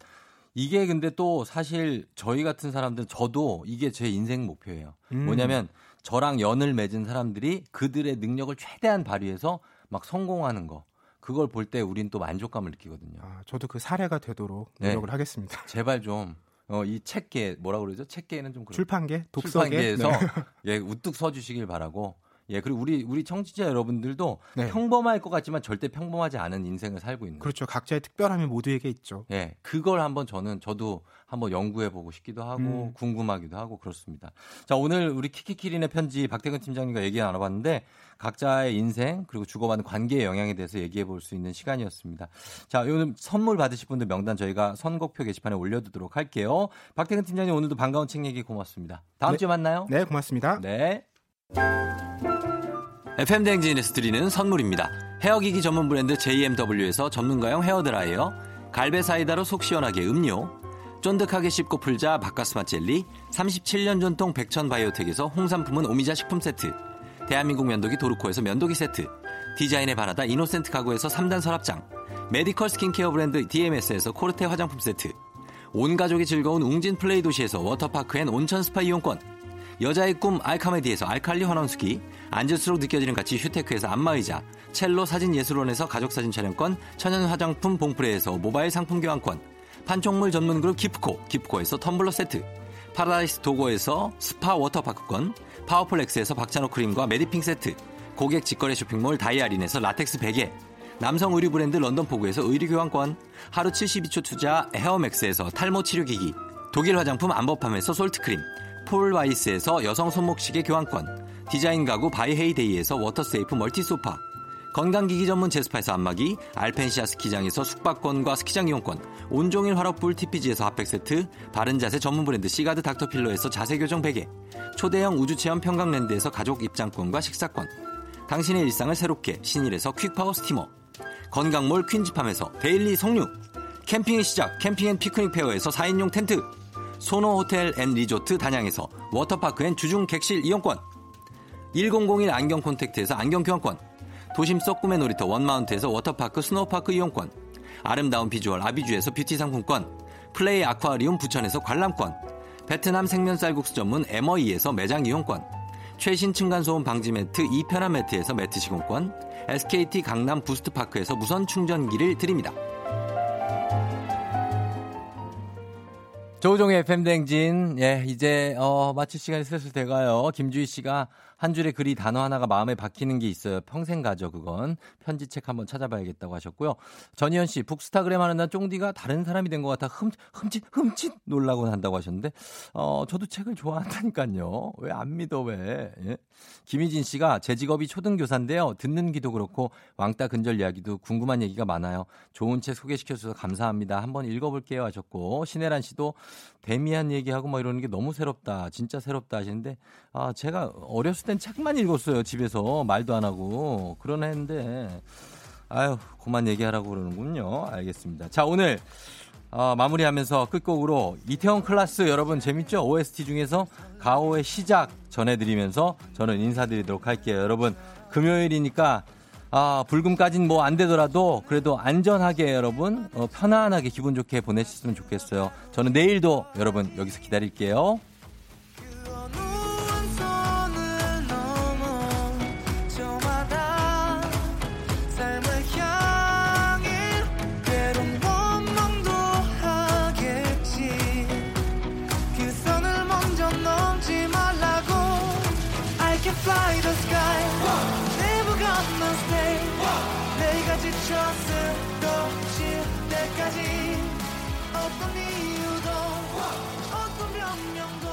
이게 근데 또 사실 저희 같은 사람들 저도 이게 제 인생 목표예요. 음. 뭐냐면 저랑 연을 맺은 사람들이 그들의 능력을 최대한 발휘해서 막 성공하는 거. 그걸 볼 때 우린 또 만족감을 느끼거든요. 아, 저도 그 사례가 되도록 노력을 네. 하겠습니다. 제발 좀. 어, 이 책계 뭐라 그러죠? 책계는 좀 그런 출판계, 독서계? 출판계에서 네. 예, 우뚝 서 주시길 바라고. 예, 그리고 우리 우리 청취자 여러분들도 네. 평범할 것 같지만 절대 평범하지 않은 인생을 살고 있는. 그렇죠. 각자의 특별함이 모두에게 있죠. 예, 그걸 한번 저는 저도 한번 연구해보고 싶기도 하고 음. 궁금하기도 하고 그렇습니다. 자, 오늘 우리 키키키린의 편지 박태근 팀장님과 얘기 나눠봤는데 각자의 인생 그리고 주고받는 관계의 영향에 대해서 얘기해볼 수 있는 시간이었습니다. 자, 오늘 선물 받으실 분들 명단 저희가 선곡표 게시판에 올려두도록 할게요. 박태근 팀장님 오늘도 반가운 책 얘기 고맙습니다. 다음 네. 주에 만나요. 네, 고맙습니다. 네. 에프엠 대행진에서 드리는 선물입니다. 헤어기기 전문 브랜드 제이엠더블유에서 전문가용 헤어드라이어, 갈베 사이다로 속 시원하게 음료, 쫀득하게 씹고 풀자 바카스마 젤리, 삼십칠년 전통 백천 바이오텍에서 홍삼품은 오미자 식품 세트, 대한민국 면도기 도르코에서 면도기 세트, 디자인의 바라다 이노센트 가구에서 삼단 서랍장, 메디컬 스킨케어 브랜드 디엠에스에서 코르테 화장품 세트, 온 가족이 즐거운 웅진 플레이 도시에서 워터파크 앤 온천 스파 이용권, 여자의 꿈 알카메디에서 알칼리 환원수기, 앉을수록 느껴지는 가치 휴테크에서 안마의자, 첼로 사진예술원에서 가족사진 촬영권, 천연화장품 봉프레에서 모바일 상품 교환권, 판촉물 전문그룹 기프코, 기프코에서 텀블러 세트, 파라다이스 도고에서 스파 워터파크권, 파워풀엑스에서 박찬호 크림과 메디핑 세트, 고객 직거래 쇼핑몰 다이아린에서 라텍스 베개, 남성 의류 브랜드 런던포구에서 의류 교환권, 하루 칠십이초 투자 헤어맥스에서 탈모 치료기기, 독일 화장품 안버팜에서 솔트크림, 폴바이스에서 여성 손목시계 교환권, 디자인 가구 바이헤이데이에서 워터세이프 멀티소파, 건강기기 전문 제스파에서 안마기, 알펜시아 스키장에서 숙박권과 스키장 이용권, 온종일 화롯불 티피지에서 핫팩세트, 바른자세 전문 브랜드 시가드 닥터필러에서 자세교정 베개, 초대형 우주체험 평강랜드에서 가족 입장권과 식사권, 당신의 일상을 새롭게 신일에서 퀵파워 스티머, 건강몰 퀸즈팜에서 데일리 석류, 캠핑의 시작 캠핑앤피크닉 페어에서 사인용 텐트, 소노 호텔 앤 리조트 단양에서 워터파크 앤 주중 객실 이용권, 천일 안경 콘택트에서 안경 교환권, 도심 속 꿈의 놀이터 원마운트에서 워터파크 스노우파크 이용권, 아름다운 비주얼 아비주에서 뷰티 상품권, 플레이 아쿠아리움 부천에서 관람권, 베트남 생면 쌀국수 전문 엠어이에서 매장 이용권, 최신 층간소음 방지 매트 이편한 매트에서 매트 시공권, 에스케이티 강남 부스트파크에서 무선 충전기를 드립니다. 조우종의 에프엠 대행진. 예, 이제 어, 마칠 시간이 슬슬 돼가요. 김주희 씨가 한 줄의 글이 단어 하나가 마음에 박히는 게 있어요. 평생 가죠, 그건. 편지책 한번 찾아봐야겠다고 하셨고요. 전희연 씨, 북스타그램 하는 날 쫑디가 다른 사람이 된 것 같아 흠, 흠칫, 흠칫 놀라곤 한다고 하셨는데, 어, 저도 책을 좋아한다니까요. 왜 안 믿어, 왜. 예. 김희진 씨가 제 직업이 초등교사인데요. 듣는 귀도 그렇고 왕따 근절 이야기도 궁금한 얘기가 많아요. 좋은 책 소개시켜주셔서 감사합니다. 한번 읽어볼게요 하셨고, 신혜란 씨도 데미안 얘기하고 막 이러는 게 너무 새롭다. 진짜 새롭다 하시는데, 아, 제가 어렸을 땐 책만 읽었어요. 집에서 말도 안 하고 그런 애인데, 아유, 그만 얘기하라고 그러는군요. 알겠습니다. 자, 오늘 어, 마무리하면서 끝곡으로 이태원 클라스, 여러분 재밌죠? 오에스티 중에서 가오의 시작 전해드리면서 저는 인사드리도록 할게요. 여러분 금요일이니까 아, 불금까지는 뭐 안 되더라도 그래도 안전하게 여러분 어, 편안하게 기분 좋게 보내셨으면 좋겠어요. 저는 내일도 여러분 여기서 기다릴게요. Fly the sky. Never gonna stay. 내가 지쳤을 거칠 때까지 어떤 이유도 어떤 변명도